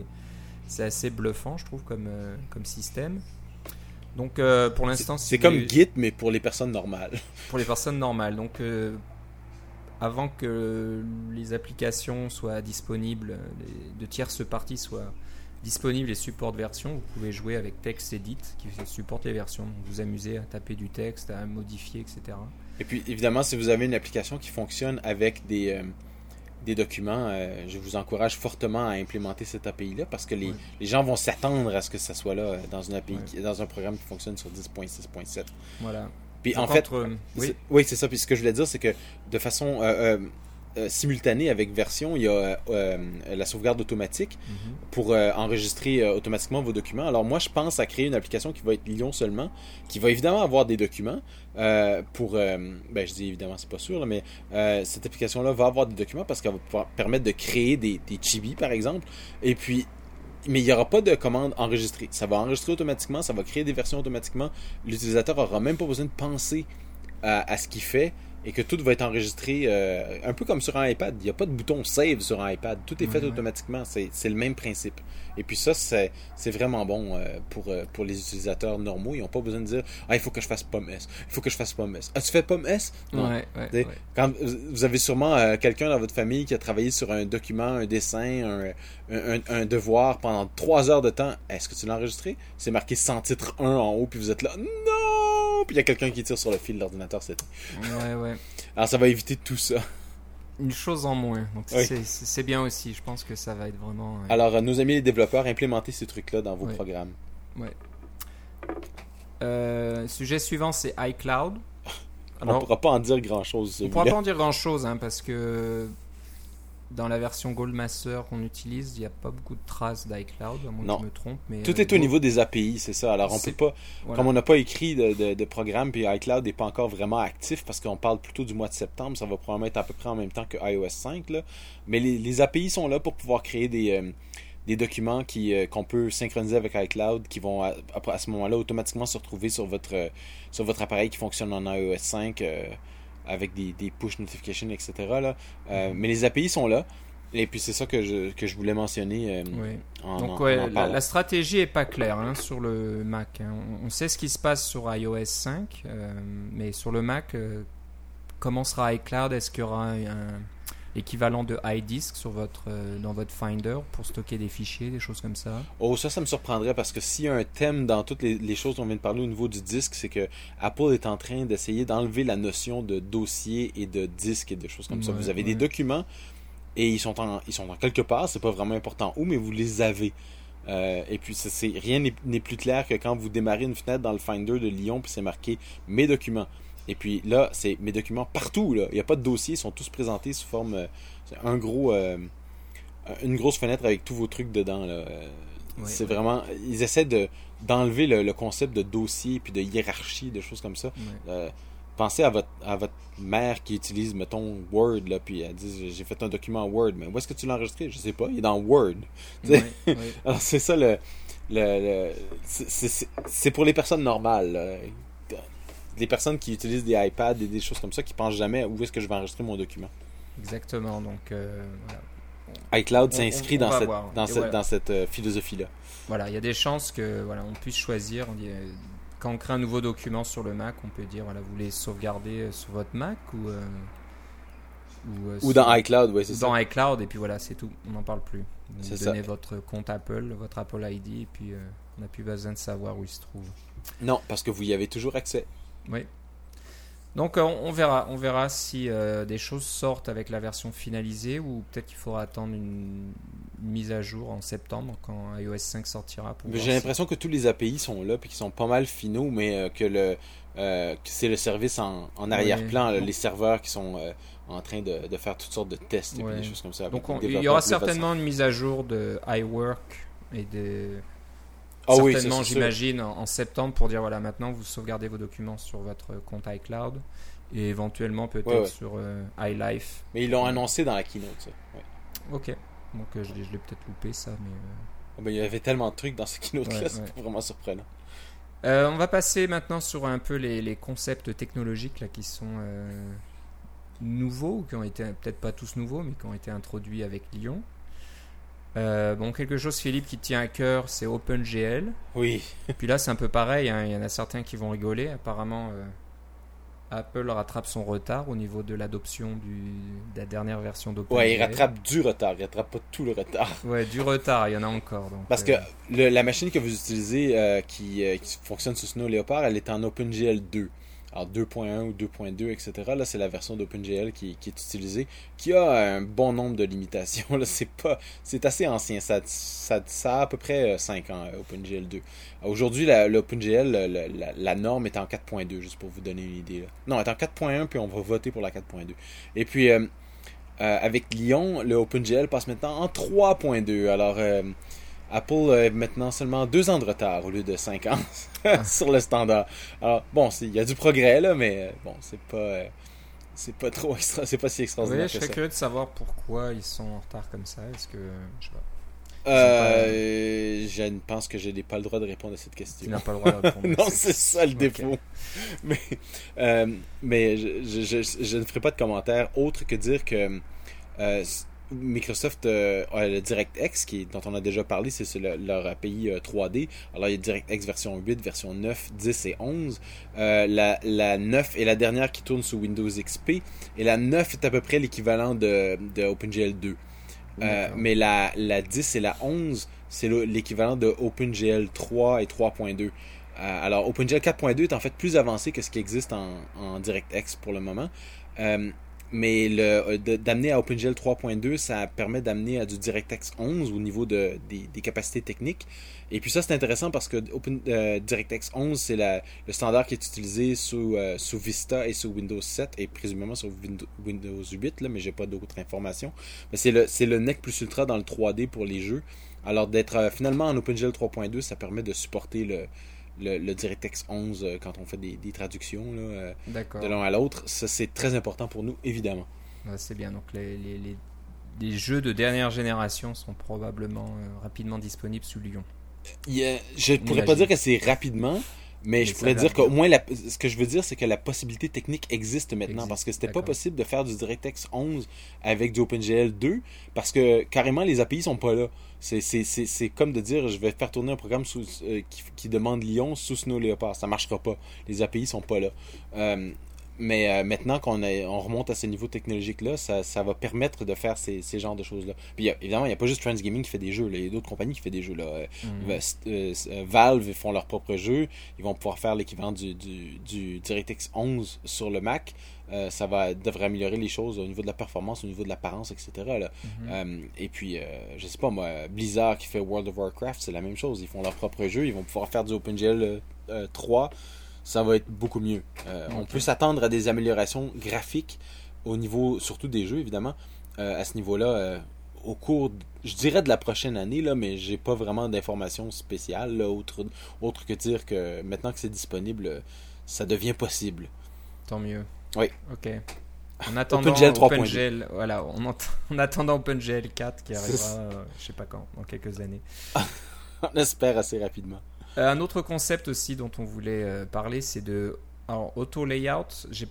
c'est assez bluffant, je trouve, comme, euh, comme système. Donc euh, pour l'instant c'est, c'est comme les... Git mais pour les personnes normales. Pour les personnes normales. Donc euh, avant que les applications soient disponibles, les, de tierces parties soient disponibles et supportent version, vous pouvez jouer avec TextEdit qui supporte les versions. Donc vous vous amusez à taper du texte, à modifier, et cetera. Et puis évidemment si vous avez une application qui fonctionne avec des euh, des documents, euh, je vous encourage fortement à implémenter cette A P I-là parce que les, oui. les gens vont s'attendre à ce que ça soit là euh, dans une A P I, oui. dans un programme qui fonctionne sur dix point six point sept. Voilà. Puis Donc en fait, entre... oui. C'est, oui, c'est ça. Puis ce que je voulais dire, c'est que de façon euh, euh, euh, simultanée avec version, il y a euh, euh, la sauvegarde automatique mm-hmm. pour euh, enregistrer euh, automatiquement vos documents. Alors moi, je pense à créer une application qui va être Lion seulement, qui va évidemment avoir des documents. Euh, pour, euh, ben, je dis évidemment, c'est pas sûr, là, mais euh, cette application-là va avoir des documents parce qu'elle va pouvoir permettre de créer des, des chibis, par exemple. Et puis, mais il n'y aura pas de commande enregistrée. Ça va enregistrer automatiquement, ça va créer des versions automatiquement. L'utilisateur n'aura même pas besoin de penser à, à ce qu'il fait et que tout va être enregistré euh, un peu comme sur un iPad. Il n'y a pas de bouton save sur un iPad. Tout est fait ouais, automatiquement. C'est, c'est le même principe. Et puis ça, c'est, c'est vraiment bon euh, pour, euh, pour les utilisateurs normaux. Ils n'ont pas besoin de dire « Ah, il faut que je fasse P O M S. Il faut que je fasse P O M S. Ah, tu fais P O M S? » Non. Ouais, ouais, ouais. Quand vous avez sûrement euh, quelqu'un dans votre famille qui a travaillé sur un document, un dessin, un, un, un devoir pendant trois heures de temps. Est-ce que tu l'as enregistré? C'est marqué sans titre un en haut, puis vous êtes là « Non! » Puis il y a quelqu'un qui tire sur le fil de l'ordinateur, c'est ouais, ouais. Alors ça va éviter tout ça. Une chose en moins. Donc oui. c'est, c'est bien aussi. Je pense que ça va être vraiment. Euh... Alors nos amis les développeurs, implémentez ces trucs-là dans vos ouais. programmes. Ouais. Euh, sujet suivant, c'est iCloud. Alors, on ne pourra pas en dire grand-chose. On ne pourra pas en dire grand-chose hein, parce que dans la version Goldmaster qu'on utilise, il n'y a pas beaucoup de traces d'iCloud, à moins que je me trompe. Mais tout euh, est au niveau des A P I, c'est ça. Alors, on c'est... peut pas, voilà. Comme on n'a pas écrit de, de, de programme, puis iCloud n'est pas encore vraiment actif parce qu'on parle plutôt du mois de septembre. Ça va probablement être à peu près en même temps que i O S cinq. Là. Mais les, les A P I sont là pour pouvoir créer des, euh, des documents qui, euh, qu'on peut synchroniser avec iCloud qui vont, à, à ce moment-là, automatiquement se retrouver sur votre, euh, sur votre appareil qui fonctionne en i O S cinq. Euh, avec des, des push notifications, et cetera. Là. Euh, mm-hmm. Mais les A P I sont là. Et puis, c'est ça que je, que je voulais mentionner. Euh, oui. en, Donc, ouais, en la, la stratégie n'est pas claire hein, sur le Mac. Hein. On, on sait ce qui se passe sur i O S cinq, euh, mais sur le Mac, euh, comment sera iCloud? Est-ce qu'il y aura un, un équivalent de iDisk sur votre, euh, dans votre Finder pour stocker des fichiers, des choses comme ça? Oh, ça, ça me surprendrait parce que s'il y a un thème dans toutes les, les choses dont on vient de parler au niveau du disque, c'est que Apple est en train d'essayer d'enlever la notion de dossier et de disque et de choses comme ouais, ça. Vous avez ouais. des documents et ils sont en, ils sont en quelque part, c'est pas vraiment important où, mais vous les avez. Euh, et puis, c'est, c'est, rien n'est, n'est plus clair que quand vous démarrez une fenêtre dans le Finder de Lyon puis c'est marqué « Mes documents ». Et puis là, c'est mes documents partout. Là. Il n'y a pas de dossier. Ils sont tous présentés sous forme... Euh, un gros, euh, une grosse fenêtre avec tous vos trucs dedans. Là. Euh, oui, c'est oui. vraiment... Ils essaient de, d'enlever le, le concept de dossier puis de hiérarchie, de choses comme ça. Oui. Euh, pensez à votre, à votre mère qui utilise, mettons, Word. Là, puis elle dit, j'ai fait un document Word. Mais où est-ce que tu l'as enregistré? Je ne sais pas. Il est dans Word. Oui, oui. Alors, c'est ça le... le, le c'est, c'est, c'est pour les personnes normales, là. Des personnes qui utilisent des iPads et des choses comme ça qui ne pensent jamais où est-ce que je vais enregistrer mon document. Exactement. Donc, euh, voilà. iCloud on, s'inscrit on, on dans, cette, dans, cette, ouais. dans cette euh, philosophie-là. Voilà, il y a des chances que voilà, on puisse choisir. Quand on crée un nouveau document sur le Mac, on peut dire voilà, vous voulez sauvegarder sur votre Mac ou, euh, ou, euh, ou sur, dans iCloud, oui, c'est ou ça. Dans iCloud, et puis voilà, c'est tout. On n'en parle plus. Vous c'est donnez ça. votre compte Apple, votre Apple I D, et puis euh, on n'a plus besoin de savoir où il se trouve. Non, parce que vous y avez toujours accès. Oui. Donc, on verra, on verra si euh, des choses sortent avec la version finalisée ou peut-être qu'il faudra attendre une, une mise à jour en septembre quand i O S cinq sortira. Pour j'ai l'impression si... que tous les A P I sont là et qu'ils sont pas mal finaux, mais euh, que, le, euh, que c'est le service en, en arrière-plan, oui. là, les serveurs qui sont euh, en train de, de faire toutes sortes de tests, ouais, et des choses comme ça. Donc, on, il y aura certainement façon. une mise à jour de iWork et de... Ah certainement, oui, ça, c'est j'imagine, en, en septembre, pour dire, voilà, maintenant, vous sauvegardez vos documents sur votre compte iCloud et éventuellement, peut-être, ouais, ouais. sur euh, iLife. Mais ils l'ont annoncé dans la keynote, ça. Ouais. OK. Donc, euh, je, l'ai, je l'ai peut-être loupé, ça, mais... Euh... Ben, il y avait tellement de trucs dans ce keynote-là, ouais, c'était ouais. vraiment surprenant. Euh, on va passer maintenant sur un peu les, les concepts technologiques là, qui sont euh, nouveaux, ou qui ont été, peut-être pas tous nouveaux, mais qui ont été introduits avec Lion. Euh, bon, quelque chose, Philippe, qui tient à cœur, c'est OpenGL. Oui. Puis là, c'est un peu pareil, hein. Il y en a certains qui vont rigoler. Apparemment, euh, Apple rattrape son retard au niveau de l'adoption du, de la dernière version d'OpenGL. Ouais, il rattrape du retard, il rattrape pas tout le retard. Ouais, du retard, il y en a encore. Donc, Parce euh... que le, la machine que vous utilisez, euh, qui, euh, qui fonctionne sous Snow Leopard, elle est en OpenGL deux. Alors deux point un ou deux point deux, et cetera. Là, c'est la version d'OpenGL qui, qui est utilisée, qui a un bon nombre de limitations. Là, c'est pas, c'est assez ancien. Ça, ça, ça a à peu près cinq ans, OpenGL deux. Aujourd'hui, l'OpenGL, la, la, la, la norme est en quatre point deux, juste pour vous donner une idée. Là. Non, elle est en quatre point un, puis on va voter pour la quatre point deux. Et puis, euh, euh, avec Lion, le OpenGL passe maintenant en trois point deux. Alors... Euh, Apple est maintenant seulement deux ans de retard au lieu de cinq ans sur le standard. Alors bon, il y a du progrès là, mais bon, c'est pas, euh, c'est pas trop extra, c'est pas si extraordinaire. Oui, je serais curieux de savoir pourquoi ils sont en retard comme ça. Est-ce que je sais pas. Euh, pas... Je pense que je n'ai pas le droit de répondre à cette question. Tu n'as pas le droit de répondre. Non, c'est ça le défaut. Okay. Mais, euh, mais je, je, je, je ne ferai pas de commentaire autre que dire que. Euh, Microsoft euh, a le DirectX qui, dont on a déjà parlé, c'est, c'est le, leur A P I euh, trois D. Alors il y a DirectX version huit, version neuf, dix et onze. Euh, la, la neuf est la dernière qui tourne sous Windows X P et la neuf est à peu près l'équivalent de, de OpenGL deux. Euh, mais la, la dix et la onze, c'est le, l'équivalent de OpenGL trois et trois point deux. Euh, alors OpenGL quatre point deux est en fait plus avancé que ce qui existe en, en DirectX pour le moment. Euh, Mais le, de, d'amener à OpenGL trois point deux, ça permet d'amener à du DirectX onze au niveau de, des, des capacités techniques. Et puis ça, c'est intéressant parce que Open, euh, DirectX onze, c'est la, le standard qui est utilisé sous, euh, sous Vista et sous Windows sept et présumément sur Windows, Windows huit, là, mais j'ai pas d'autres informations. Mais c'est le, c'est le nec plus ultra dans le trois D pour les jeux. Alors d'être euh, finalement en OpenGL trois point deux, ça permet de supporter le... Le, le DirectX onze, euh, quand on fait des, des traductions là, euh, de l'un à l'autre, ça, c'est très important pour nous, évidemment. Ouais, c'est bien. Donc, les, les, les, les jeux de dernière génération sont probablement euh, rapidement disponibles sous Lion. Yeah, je ne pourrais pas dire que c'est rapidement, mais, mais je pourrais dire qu'au moins, la, ce que je veux dire, c'est que la possibilité technique existe maintenant existe. Parce que c'était d'accord. pas possible de faire du DirectX onze avec du OpenGL deux parce que carrément, les A P I sont pas là. C'est, c'est, c'est, c'est comme de dire, je vais faire tourner un programme sous, euh, qui, qui demande Lion sous Snow Leopard. Ça ne marchera pas. Les A P I sont pas là. Euh, mais euh, maintenant qu'on a, on remonte à ce niveau technologique-là, ça, ça va permettre de faire ces, ces genres de choses-là. Puis, y a, évidemment, il n'y a pas juste TransGaming qui fait des jeux. Là. Il y a d'autres compagnies qui font des jeux. Là. Mm-hmm. Euh, euh, Valve font leurs propres jeux. Ils vont pouvoir faire l'équivalent du, du, du DirectX onze sur le Mac. Euh, ça va, devrait améliorer les choses au niveau de la performance, au niveau de l'apparence, et cetera. Là. Mm-hmm. Euh, et puis, euh, je sais pas moi, Blizzard qui fait World of Warcraft, c'est la même chose. Ils font leur propre jeu. Ils vont pouvoir faire du OpenGL euh, trois. Ça va être beaucoup mieux. Euh, okay. On peut s'attendre à des améliorations graphiques au niveau, surtout des jeux évidemment, euh, à ce niveau-là, euh, au cours, je dirais de la prochaine année là, mais j'ai pas vraiment d'informations spéciales là, autre, autre que dire que maintenant que c'est disponible, ça devient possible. Tant mieux. Oui. Ok. En attendant OpenGL trois point deux. Voilà, on ent- en attendant OpenGL quatre qui arrivera, euh, je sais pas quand, dans quelques années. On espère assez rapidement. Un autre concept aussi dont on voulait parler, c'est de alors, auto-layout. J'ai,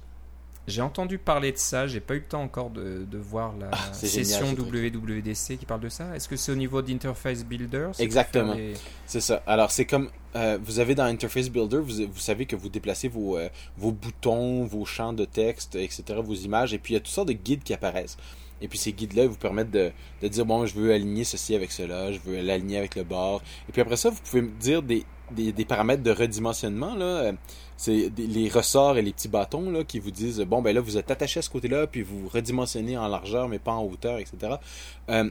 j'ai entendu parler de ça. J'ai pas eu le temps encore de, de voir la ah, session génial, W W D C qui parle de ça. Est-ce que c'est au niveau d'Interface Builder? C'est Exactement. Les... C'est ça. Alors, c'est comme euh, vous avez dans Interface Builder, vous, vous savez que vous déplacez vos, euh, vos boutons, vos champs de texte, et cetera, vos images. Et puis, il y a toutes sortes de guides qui apparaissent. Et puis ces guides-là vous permettent de, de dire, bon, je veux aligner ceci avec cela, je veux l'aligner avec le bord. Et puis après ça, vous pouvez dire des, des, des paramètres de redimensionnement, là. C'est des, les ressorts et les petits bâtons là, qui vous disent, bon, ben là, vous êtes attaché à ce côté-là, puis vous redimensionnez en largeur, mais pas en hauteur, et cetera. Euh,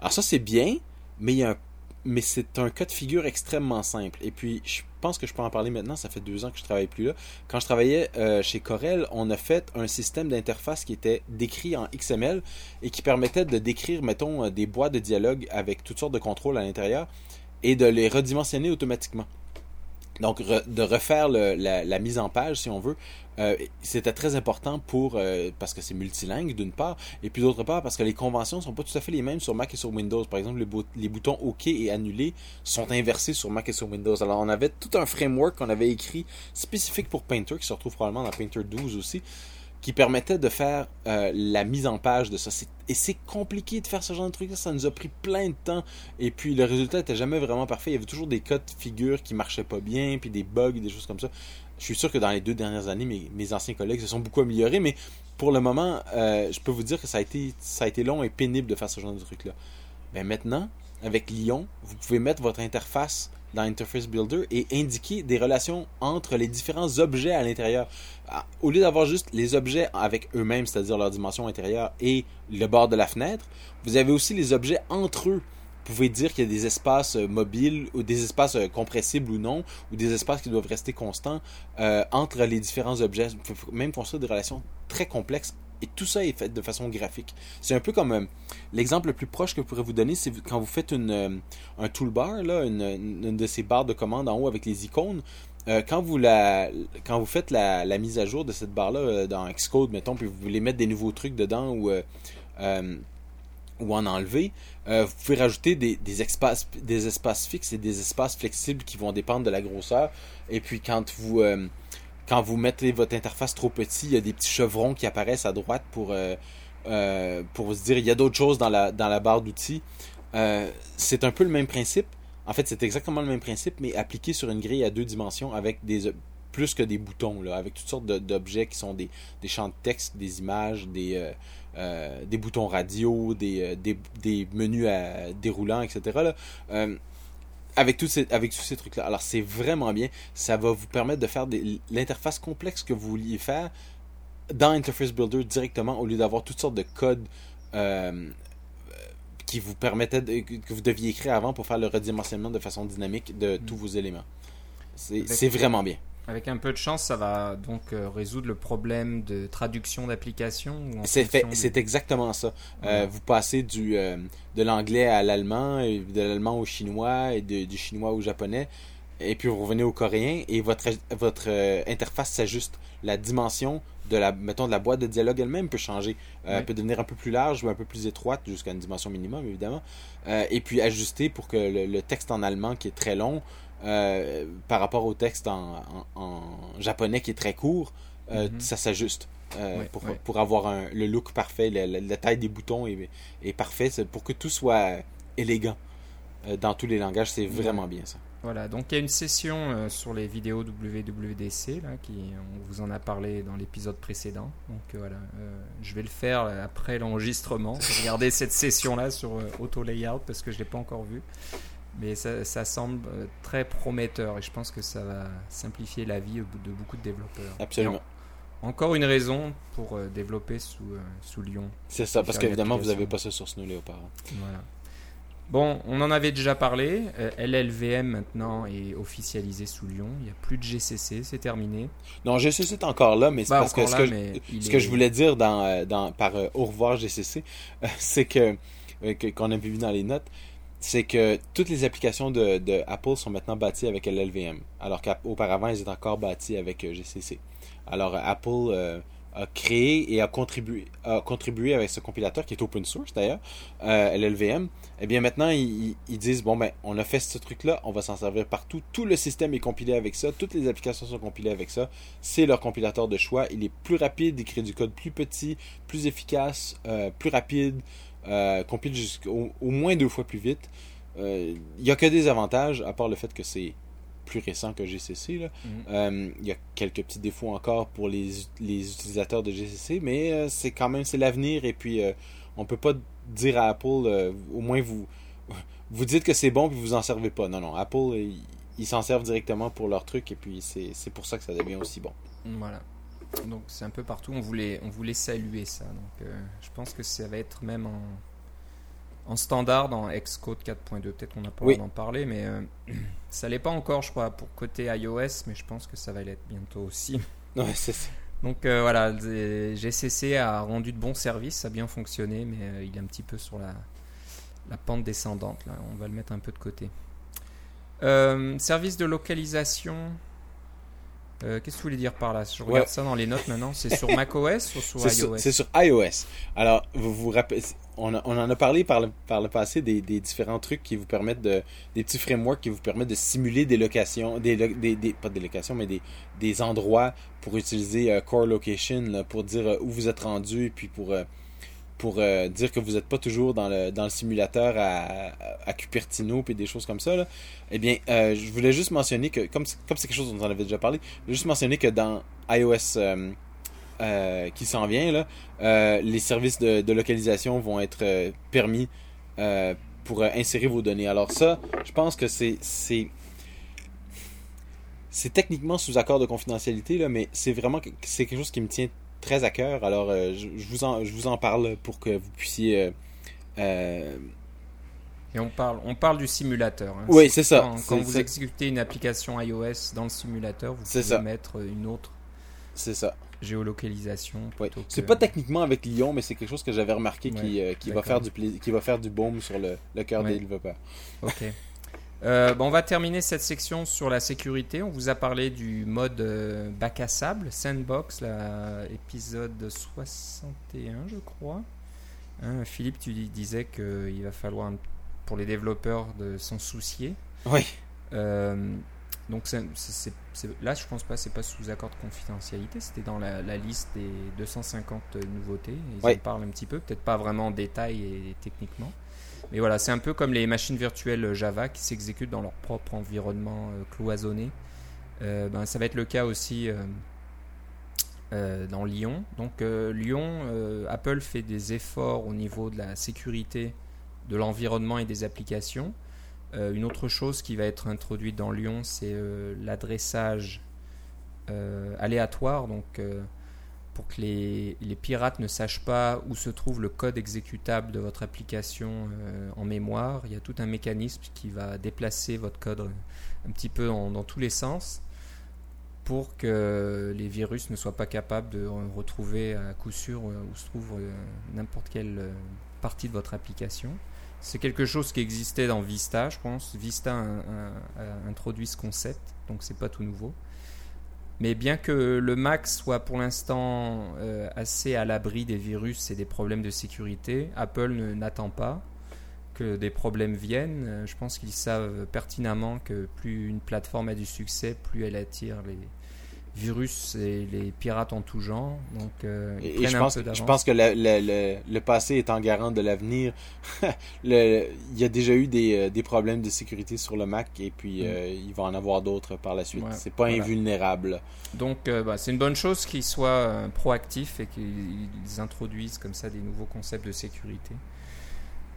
alors ça, c'est bien, mais il y a un mais c'est un cas de figure extrêmement simple. Et puis, je pense que je peux en parler maintenant. Ça fait deux ans que je ne travaille plus là. Quand je travaillais euh, chez Corel, on a fait un système d'interface qui était décrit en X M L et qui permettait de décrire, mettons, des boîtes de dialogue avec toutes sortes de contrôles à l'intérieur et de les redimensionner automatiquement. Donc, re, de refaire le, la, la mise en page, si on veut, euh, c'était très important pour euh, parce que c'est multilingue, d'une part, et puis d'autre part, parce que les conventions ne sont pas tout à fait les mêmes sur Mac et sur Windows. Par exemple, les, bo- les boutons OK et Annuler sont inversés sur Mac et sur Windows. Alors, on avait tout un framework qu'on avait écrit spécifique pour Painter, qui se retrouve probablement dans Painter douze aussi, qui permettait de faire euh, la mise en page de ça. C'est, et c'est compliqué de faire ce genre de truc-là. Ça nous a pris plein de temps. Et puis, le résultat n'était jamais vraiment parfait. Il y avait toujours des cas de figure qui ne marchaient pas bien, puis des bugs, des choses comme ça. Je suis sûr que dans les deux dernières années, mes, mes anciens collègues se sont beaucoup améliorés. Mais pour le moment, euh, je peux vous dire que ça a été, ça a été long et pénible de faire ce genre de truc-là. Mais maintenant, avec Lion, vous pouvez mettre votre interface dans Interface Builder et indiquer des relations entre les différents objets à l'intérieur. Au lieu d'avoir juste les objets avec eux-mêmes, c'est-à-dire leur dimension intérieure et le bord de la fenêtre, vous avez aussi les objets entre eux. Vous pouvez dire qu'il y a des espaces mobiles ou des espaces compressibles ou non, ou des espaces qui doivent rester constants euh, entre les différents objets. Vous pouvez même construire des relations très complexes. Et tout ça est fait de façon graphique. C'est un peu comme euh, l'exemple le plus proche que je pourrais vous donner, c'est quand vous faites une, euh, un toolbar, là, une, une de ces barres de commandes en haut avec les icônes. Euh, quand, vous la, quand vous faites la, la mise à jour de cette barre-là euh, dans Xcode, mettons, puis vous voulez mettre des nouveaux trucs dedans ou, euh, euh, ou en enlever, euh, vous pouvez rajouter des, des, espaces, des espaces fixes et des espaces flexibles qui vont dépendre de la grosseur. Et puis quand vous... Euh, Quand vous mettez votre interface trop petit, il y a des petits chevrons qui apparaissent à droite pour, euh, euh, pour se dire il y a d'autres choses dans la, dans la barre d'outils. Euh, c'est un peu le même principe. En fait, c'est exactement le même principe, mais appliqué sur une grille à deux dimensions avec des plus que des boutons, là, avec toutes sortes de, d'objets qui sont des, des champs de texte, des images, des, euh, euh, des boutons radio, des, euh, des, des menus à, déroulants, et cetera là. Euh, Avec tous ces, avec tous ces trucs-là. Alors, c'est vraiment bien. Ça va vous permettre de faire des, l'interface complexe que vous vouliez faire dans Interface Builder directement, au lieu d'avoir toutes sortes de codes euh, qui vous permettaient de, que vous deviez écrire avant pour faire le redimensionnement de façon dynamique de tous vos éléments. C'est, avec, c'est vraiment bien. Avec un peu de chance, ça va donc euh, résoudre le problème de traduction d'application. Ou c'est, fait, du... c'est exactement ça. Ouais. Euh, vous passez du, euh, de l'anglais à l'allemand, et de l'allemand au chinois, et de, du chinois au japonais, et puis vous revenez au coréen, et votre, votre euh, interface s'ajuste. La dimension de la, mettons, de la boîte de dialogue elle-même peut changer. Euh, ouais. Peut devenir un peu plus large ou un peu plus étroite, jusqu'à une dimension minimum, évidemment. Euh, et puis ajuster pour que le, le texte en allemand, qui est très long, Euh, par rapport au texte en, en, en japonais qui est très court, euh, mm-hmm. ça s'ajuste euh, ouais, pour, ouais. pour avoir un, le look parfait, la, la, la taille des boutons est, est parfaite, pour que tout soit élégant euh, dans tous les langages. C'est vraiment ouais. bien ça. Voilà, donc il y a une session euh, sur les vidéos W W D C, là, qui, on vous en a parlé dans l'épisode précédent, donc euh, voilà, euh, je vais le faire là, après l'enregistrement, regarder cette session-là sur euh, Auto Layout parce que je ne l'ai pas encore vue. Mais ça, ça semble très prometteur et je pense que ça va simplifier la vie de beaucoup de développeurs. Absolument. En, encore une raison pour euh, développer sous, euh, sous Lyon. C'est ça, parce qu'évidemment, vous n'avez pas ça sur Snow Leopard. Voilà. Bon, on en avait déjà parlé. Euh, L L V M maintenant est officialisé sous Lyon. Il n'y a plus de G C C, c'est terminé. Non, G C C est encore là, mais c'est bah, parce que là, ce, que, je, ce est... que je voulais dire dans, dans, par euh, au revoir G C C, euh, c'est que, euh, que qu'on a vu dans les notes. C'est que toutes les applications de, de Apple sont maintenant bâties avec L L V M, alors qu'auparavant, elles étaient encore bâties avec G C C. Alors, Apple euh, a créé et a contribué, a contribué avec ce compilateur, qui est open source d'ailleurs, euh, L L V M. Eh bien, maintenant, ils, ils disent, bon, ben, on a fait ce truc-là, on va s'en servir partout. Tout le système est compilé avec ça, toutes les applications sont compilées avec ça. C'est leur compilateur de choix. Il est plus rapide, il crée du code plus petit, plus efficace, euh, plus rapide. Euh, compile jusqu'au au moins deux fois plus vite. Il euh, n'y a que des avantages, à part le fait que c'est plus récent que G C C. Il mm-hmm. euh, y a quelques petits défauts encore pour les, les utilisateurs de G C C, mais euh, c'est quand même c'est l'avenir. Et puis, euh, on ne peut pas dire à Apple, euh, au moins vous, vous dites que c'est bon et vous vous en servez pas. Non, non, Apple, ils, ils s'en servent directement pour leur truc et puis c'est, c'est pour ça que ça devient aussi bon. Voilà. Donc c'est un peu partout, on voulait, on voulait saluer ça, donc euh, je pense que ça va être même en, en standard dans Xcode quatre point deux. Peut-être qu'on n'a pas oui. d'en parler, mais euh, ça l'est pas encore, je crois, pour côté iOS, mais je pense que ça va l'être bientôt aussi. Ouais, c'est ça. Donc euh, voilà, G C C a rendu de bons services, ça a bien fonctionné, mais euh, il est un petit peu sur la, la pente descendante. Là, on va le mettre un peu de côté. Euh, service de localisation. Euh, qu'est-ce que vous voulez dire par là ? Je regarde ouais. ça dans les notes maintenant. C'est sur macOS ou sur c'est iOS ? Sur, c'est sur iOS. Alors, vous vous rappelez, on, a, on en a parlé par le, par le passé des, des différents trucs qui vous permettent de, des petits frameworks qui vous permettent de simuler des locations, des, des, des pas des locations, mais des, des endroits pour utiliser euh, Core Location là, pour dire euh, où vous êtes rendu et puis pour euh, pour euh, dire que vous n'êtes pas toujours dans le, dans le simulateur à, à Cupertino puis des choses comme ça. Là. Eh bien, euh, je voulais juste mentionner que, comme c'est, comme c'est quelque chose dont on en avait déjà parlé, je voulais juste mentionner que dans iOS euh, euh, qui s'en vient, là, euh, les services de, de localisation vont être euh, permis euh, pour euh, insérer vos données. Alors ça, je pense que c'est... c'est c'est techniquement sous accord de confidentialité, là, mais c'est vraiment c'est quelque chose qui me tient très à cœur. Alors euh, je, je vous en je vous en parle pour que vous puissiez euh, euh... et on parle on parle du simulateur hein. Oui, c'est, c'est ça quand, c'est, quand vous c'est... exécutez une application iOS dans le simulateur, vous c'est pouvez ça. mettre une autre c'est ça géolocalisation oui. que... C'est pas techniquement avec Lion, mais c'est quelque chose que j'avais remarqué ouais, qui, euh, qui va faire du pla- qui va faire du baume sur le, le cœur ouais. des développeurs. OK. Euh, bon, on va terminer cette section sur la sécurité. On vous a parlé du mode euh, bac à sable, Sandbox, là, épisode soixante et un, je crois. Hein, Philippe, tu dis, disais qu'il va falloir, pour les développeurs, de s'en soucier. Oui. Euh, donc, c'est, c'est, c'est, là, je pense pas, c'est pas sous accord de confidentialité. C'était dans la, la liste des deux cent cinquante nouveautés. Ils oui. en parlent un petit peu, peut-être pas vraiment en détail et, et techniquement. Mais voilà, c'est un peu comme les machines virtuelles Java qui s'exécutent dans leur propre environnement euh, cloisonné. Euh, ben, ça va être le cas aussi euh, euh, dans Lion. Donc euh, Lion, euh, Apple fait des efforts au niveau de la sécurité de l'environnement et des applications. Euh, une autre chose qui va être introduite dans Lion, c'est euh, l'adressage euh, aléatoire. Donc euh, pour que les, les pirates ne sachent pas où se trouve le code exécutable de votre application euh, en mémoire. Il y a tout un mécanisme qui va déplacer votre code un petit peu en, dans tous les sens pour que les virus ne soient pas capables de retrouver à coup sûr où se trouve euh, n'importe quelle partie de votre application. C'est quelque chose qui existait dans Vista, je pense. Vista a, a, a introduit ce concept, donc c'est pas tout nouveau. Mais bien que le Mac soit pour l'instant euh, assez à l'abri des virus et des problèmes de sécurité, Apple ne, n'attend pas que des problèmes viennent. Je pense qu'ils savent pertinemment que plus une plateforme a du succès, plus elle attire les virus et les pirates en tout genre. Donc, euh, ils et prennent je pense, un peu d'avance. Je pense que le, le, le, le passé étant garant de l'avenir, le, il y a déjà eu des, des problèmes de sécurité sur le Mac et puis mm. euh, il va en avoir d'autres par la suite. Ouais, c'est pas voilà. invulnérable. Donc, euh, bah, c'est une bonne chose qu'ils soient euh, proactifs et qu'ils ils introduisent comme ça des nouveaux concepts de sécurité.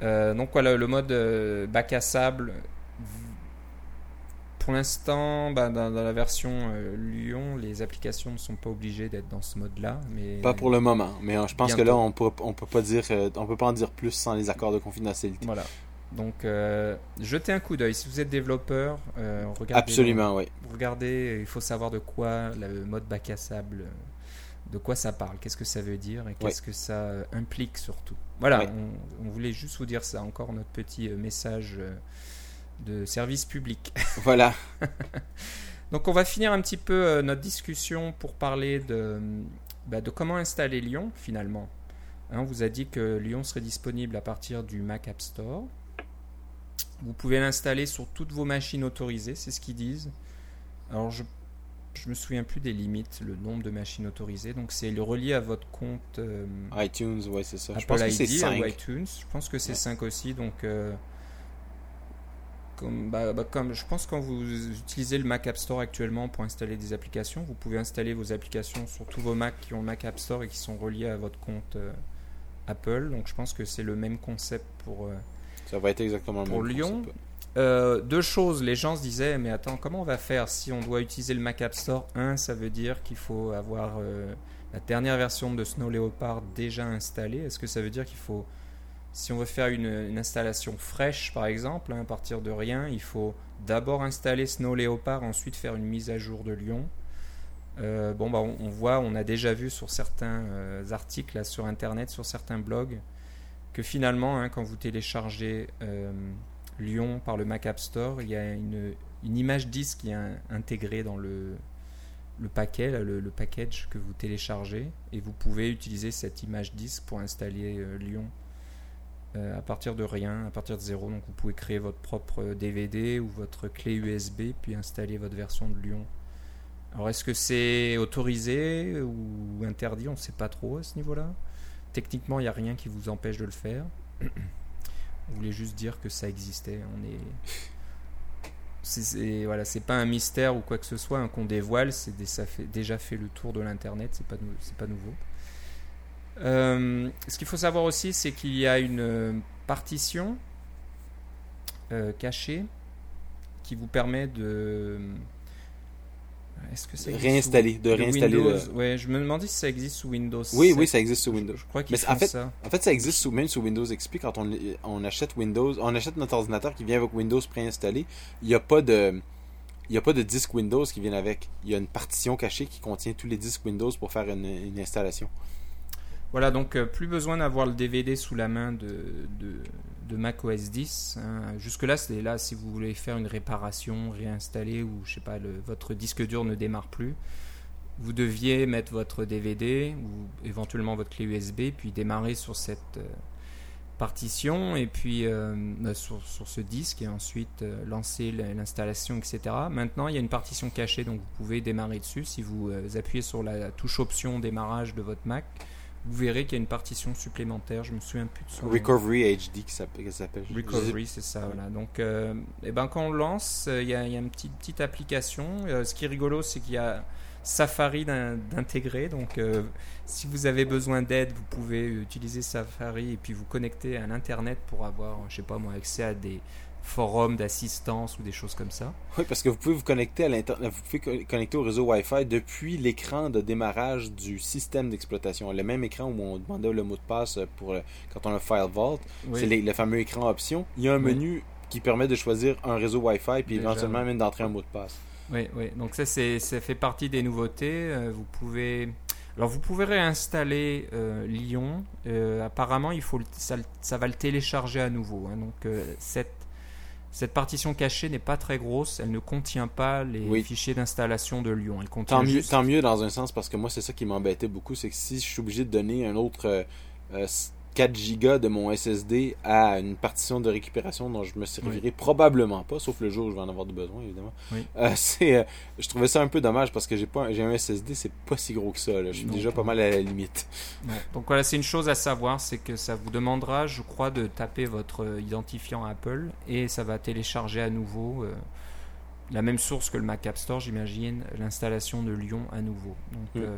Euh, donc, voilà, le mode euh, bac à sable. Pour l'instant, bah, dans, dans la version euh, Lion, les applications ne sont pas obligées d'être dans ce mode-là. Mais pas pour le moment, mais hein, je pense bientôt. Que là, on peut, on peut pas dire, euh, on peut pas en dire plus sans les accords de confidentialité. Voilà. Donc, euh, jetez un coup d'œil. Si vous êtes développeur, euh, regardez. Absolument, oui. Regardez, il faut savoir de quoi le mode bac à sable, de quoi ça parle, qu'est-ce que ça veut dire et qu'est-ce oui. que ça implique surtout. Voilà, oui. on, on voulait juste vous dire ça. Encore notre petit message. Euh, de service public. Voilà. Donc on va finir un petit peu euh, notre discussion pour parler de, bah, de comment installer Lion finalement. Hein, on vous a dit que Lion serait disponible à partir du Mac App Store. Vous pouvez l'installer sur toutes vos machines autorisées, c'est ce qu'ils disent. Alors je je me souviens plus des limites, le nombre de machines autorisées. Donc c'est le relié à votre compte euh, iTunes, ouais c'est ça. Apple je pense I D que c'est cinq. Ou iTunes. Je pense que c'est ouais. cinq aussi, donc. Euh, Comme, bah, bah, comme je pense quand vous utilisez le Mac App Store actuellement pour installer des applications, vous pouvez installer vos applications sur tous vos Macs qui ont Mac App Store et qui sont reliés à votre compte euh, Apple. Donc je pense que c'est le même concept pour, euh, ça va être exactement pour le même Lion. Euh, deux choses, les gens se disaient mais attends, comment on va faire si on doit utiliser le Mac App Store? Un, ça veut dire qu'il faut avoir euh, la dernière version de Snow Leopard déjà installée. Est-ce que ça veut dire qu'il faut si on veut faire une, une installation fraîche, par exemple, hein, à partir de rien, il faut d'abord installer Snow Leopard, ensuite faire une mise à jour de Lion. Euh, bon, bah, on, on voit, on a déjà vu sur certains euh, articles là, sur Internet, sur certains blogs, que finalement, hein, quand vous téléchargez euh, Lion par le Mac App Store, il y a une, une image disque qui est un, intégrée dans le, le paquet, là, le, le package que vous téléchargez, et vous pouvez utiliser cette image disque pour installer euh, Lion euh, à partir de rien, à partir de zéro. Donc vous pouvez créer votre propre D V D ou votre clé U S B, puis installer votre version de Lion. Alors, est-ce que c'est autorisé ou interdit ? On ne sait pas trop à ce niveau-là. Techniquement, il n'y a rien qui vous empêche de le faire. On voulait juste dire que ça existait. On est... c'est, c'est, voilà, c'est pas un mystère ou quoi que ce soit, hein, qu'on dévoile. C'est des, ça fait déjà fait le tour de l'Internet. C'est pas, c'est pas nouveau. Euh, ce qu'il faut savoir aussi, c'est qu'il y a une partition euh, cachée qui vous permet de... Est-ce que ça réinstaller, sous... de réinstaller Windows, le... ouais, je me demandais si ça existe sous Windows. Oui, sept. Oui, ça existe sous Windows. Je, je crois qu'ils font en fait, ça. En fait, ça existe sous, même sous Windows X P. Quand on, on achète Windows, on achète notre ordinateur qui vient avec Windows préinstallé. Il n'y a pas de, il y a pas de disque Windows qui vient avec. Il y a une partition cachée qui contient tous les disques Windows pour faire une, une installation. Voilà, donc euh, plus besoin d'avoir le D V D sous la main de, de, de macOS dix. Hein. Jusque-là, c'est là si vous voulez faire une réparation, réinstaller ou je sais pas, le, votre disque dur ne démarre plus. Vous deviez mettre votre D V D ou éventuellement votre clé U S B, puis démarrer sur cette euh, partition et puis euh, euh, sur, sur ce disque et ensuite euh, lancer l'installation, et cetera. Maintenant, il y a une partition cachée, donc vous pouvez démarrer dessus si vous, euh, vous appuyez sur la touche option démarrage de votre Mac. Vous verrez qu'il y a une partition supplémentaire. Je me souviens plus de son Recovery nom. H D qui s'appelle. Recovery, c'est ça. Voilà. Donc, euh, eh ben quand on lance, il euh, y, y a une petite, petite application. Euh, ce qui est rigolo, c'est qu'il y a Safari d'intégré. Donc, euh, si vous avez besoin d'aide, vous pouvez utiliser Safari et puis vous connecter à l'internet pour avoir, je sais pas moi, accès à des forums d'assistance ou des choses comme ça. Oui, parce que vous pouvez vous connecter à l'internet, vous pouvez connecter au réseau Wi-Fi depuis l'écran de démarrage du système d'exploitation. Le même écran où on demandait le mot de passe pour le, quand on a FileVault, oui. C'est les, le fameux écran option. Il y a un oui. menu qui permet de choisir un réseau Wi-Fi puis déjà, éventuellement même d'entrer un mot de passe. Oui, oui. Donc ça, c'est, ça fait partie des nouveautés. Vous pouvez, alors vous pouvez réinstaller euh, Lion. Euh, apparemment, il faut le, ça, ça va le télécharger à nouveau. Hein. Donc euh, cette Cette partition cachée n'est pas très grosse, elle ne contient pas les oui. fichiers d'installation de Lion. Elle contient tant, mieux, juste... tant mieux dans un sens, parce que moi, c'est ça qui m'embêtait beaucoup, c'est que si je suis obligé de donner un autre euh, quatre gigas de mon S S D à une partition de récupération dont je me servirai oui. probablement pas, sauf le jour où je vais en avoir besoin, évidemment. Oui. Euh, c'est, euh, je trouvais ça un peu dommage, parce que j'ai, pas, j'ai un S S D, c'est pas si gros que ça. Là. Je suis non, déjà pas, pas mal à la limite. Ouais. Donc voilà, c'est une chose à savoir, c'est que ça vous demandera, je crois, de taper votre identifiant Apple, et ça va télécharger à nouveau euh, la même source que le Mac App Store, j'imagine, l'installation de Lion à nouveau. Donc oui. euh,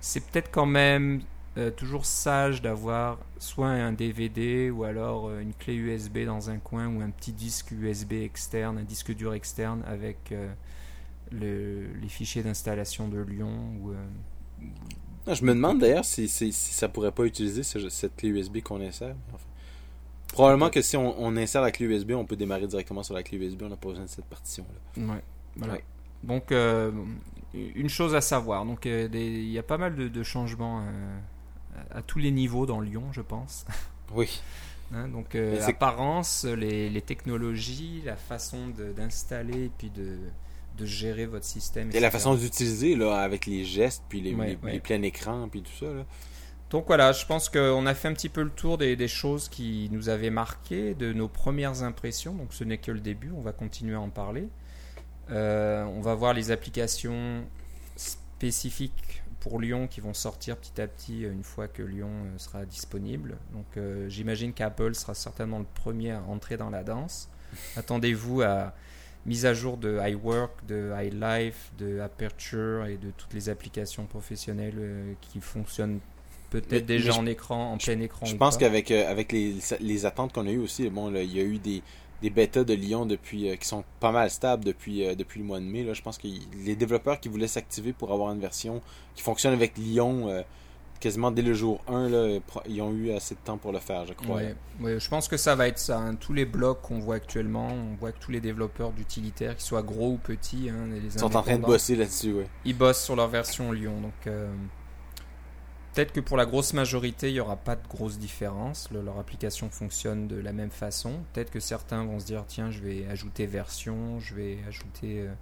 c'est peut-être quand même... Euh, toujours sage d'avoir soit un D V D ou alors euh, une clé U S B dans un coin ou un petit disque U S B externe, un disque dur externe avec euh, le, les fichiers d'installation de Lion. Ou, euh... Je me demande d'ailleurs si, si, si ça ne pourrait pas utiliser ce, cette clé U S B qu'on insère. Enfin, probablement okay. que si on, on insère la clé U S B, on peut démarrer directement sur la clé U S B, on n'a pas besoin de cette partition-là. Ouais, voilà. Ouais. Donc, euh, une chose à savoir. Donc, il euh, y a pas mal de, de changements. Euh... à tous les niveaux dans Lion, je pense. Oui. Hein, donc, euh, l'apparence, les, les technologies, la façon de, d'installer et puis de, de gérer votre système. Et et cetera la façon d'utiliser là, avec les gestes, puis les, ouais, les, ouais. les pleins écrans, puis tout ça. Là. Donc voilà, je pense qu'on a fait un petit peu le tour des, des choses qui nous avaient marquées, de nos premières impressions. Donc, ce n'est que le début, on va continuer à en parler. Euh, on va voir les applications spécifiques pour Lion qui vont sortir petit à petit une fois que Lion sera disponible. Donc euh, j'imagine qu'Apple sera certainement le premier à rentrer dans la danse. Attendez-vous à mise à jour de iWork, de iLife, de Aperture et de toutes les applications professionnelles euh, qui fonctionnent peut-être mais, déjà mais je, en écran, en je, plein écran. Je pense pas. qu'avec euh, avec les, les attentes qu'on a eues aussi, bon, là, il y a eu des des bêtas de Lion depuis euh, qui sont pas mal stables depuis euh, depuis le mois de mai là. Je pense que y, les développeurs qui voulaient s'activer pour avoir une version qui fonctionne avec Lion euh, quasiment dès le jour un, là, ils ont eu assez de temps pour le faire, je crois. Ouais, ouais, je pense que ça va être ça. Hein. Tous les blocs qu'on voit actuellement, on voit que tous les développeurs d'utilitaires, qu'ils soient gros ou petits, hein, les sont en train de bosser là-dessus. Ouais. Ils bossent sur leur version Lion. Donc, euh, peut-être que pour la grosse majorité, il n'y aura pas de grosse différence. Le, leur application fonctionne de la même façon. Peut-être que certains vont se dire, tiens, je vais ajouter version, je vais ajouter... Euh,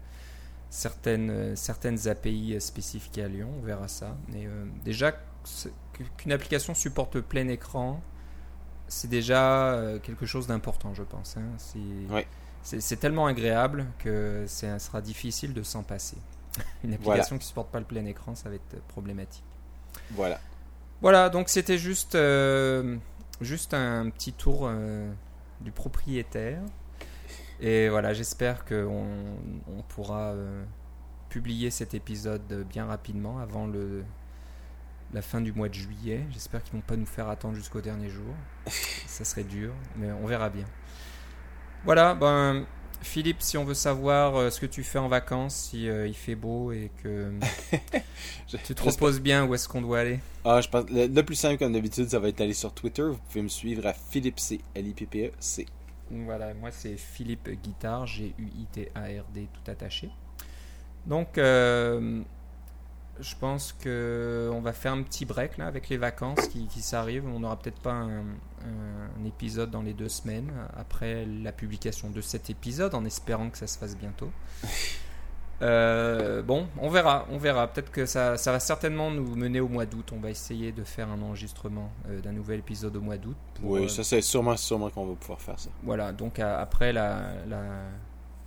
certaines, certaines A P I spécifiques à Lion, on verra ça. Et, euh, déjà qu'une application supporte plein écran, c'est déjà quelque chose d'important, je pense, hein. C'est, oui. c'est, c'est tellement agréable que ça sera difficile de s'en passer. Une application voilà. qui ne supporte pas le plein écran, ça va être problématique. Voilà, voilà, donc c'était juste, euh, juste un petit tour euh, du propriétaire. Et voilà, j'espère qu'on on pourra euh, publier cet épisode bien rapidement avant le, la fin du mois de juillet. J'espère qu'ils ne vont pas nous faire attendre jusqu'au dernier jour. Ça serait dur, mais on verra bien. Voilà, ben, Philippe, si on veut savoir euh, ce que tu fais en vacances, si euh, il fait beau et que je, tu te reposes bien, où est-ce qu'on doit aller? Ah, je pense, le, le plus simple, comme d'habitude, ça va être d'aller sur Twitter. Vous pouvez me suivre à Philippe C, L I P P E C. Voilà, moi c'est Philippe Guitard, G U I T A R D, tout attaché. Donc, euh, je pense qu'on va faire un petit break là, avec les vacances qui, qui s'arrivent. On n'aura peut-être pas un, un épisode dans les deux semaines, après la publication de cet épisode, en espérant que ça se fasse bientôt. Euh, bon, on verra, on verra. Peut-être que ça, ça va certainement nous mener au mois d'août. On va essayer de faire un enregistrement euh, d'un nouvel épisode au mois d'août. Pour, oui, ça c'est sûrement, sûrement qu'on va pouvoir faire ça. Voilà, donc à, après la, la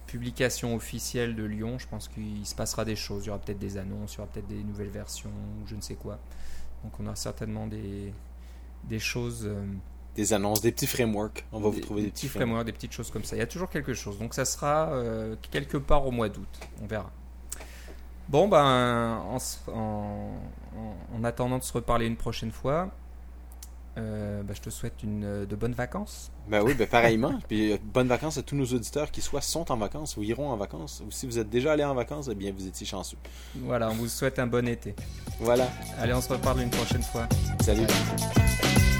publication officielle de Lion, je pense qu'il se passera des choses. Il y aura peut-être des annonces, il y aura peut-être des nouvelles versions, ou je ne sais quoi. Donc on aura certainement des, des choses... Euh, des annonces, des petits frameworks. On va des, vous trouver des, des petits frameworks, frameworks, des petites choses comme ça. Il y a toujours quelque chose. Donc ça sera euh, quelque part au mois d'août. On verra. Bon, ben, en, en, en attendant de se reparler une prochaine fois, euh, ben, je te souhaite une, de bonnes vacances. Ben oui, ben pareillement. Puis bonnes vacances à tous nos auditeurs qui soit sont en vacances ou iront en vacances. Ou si vous êtes déjà allés en vacances, eh bien vous étiez chanceux. Voilà, on vous souhaite un bon été. Voilà. Allez, on se reparle une prochaine fois. Salut. Allez.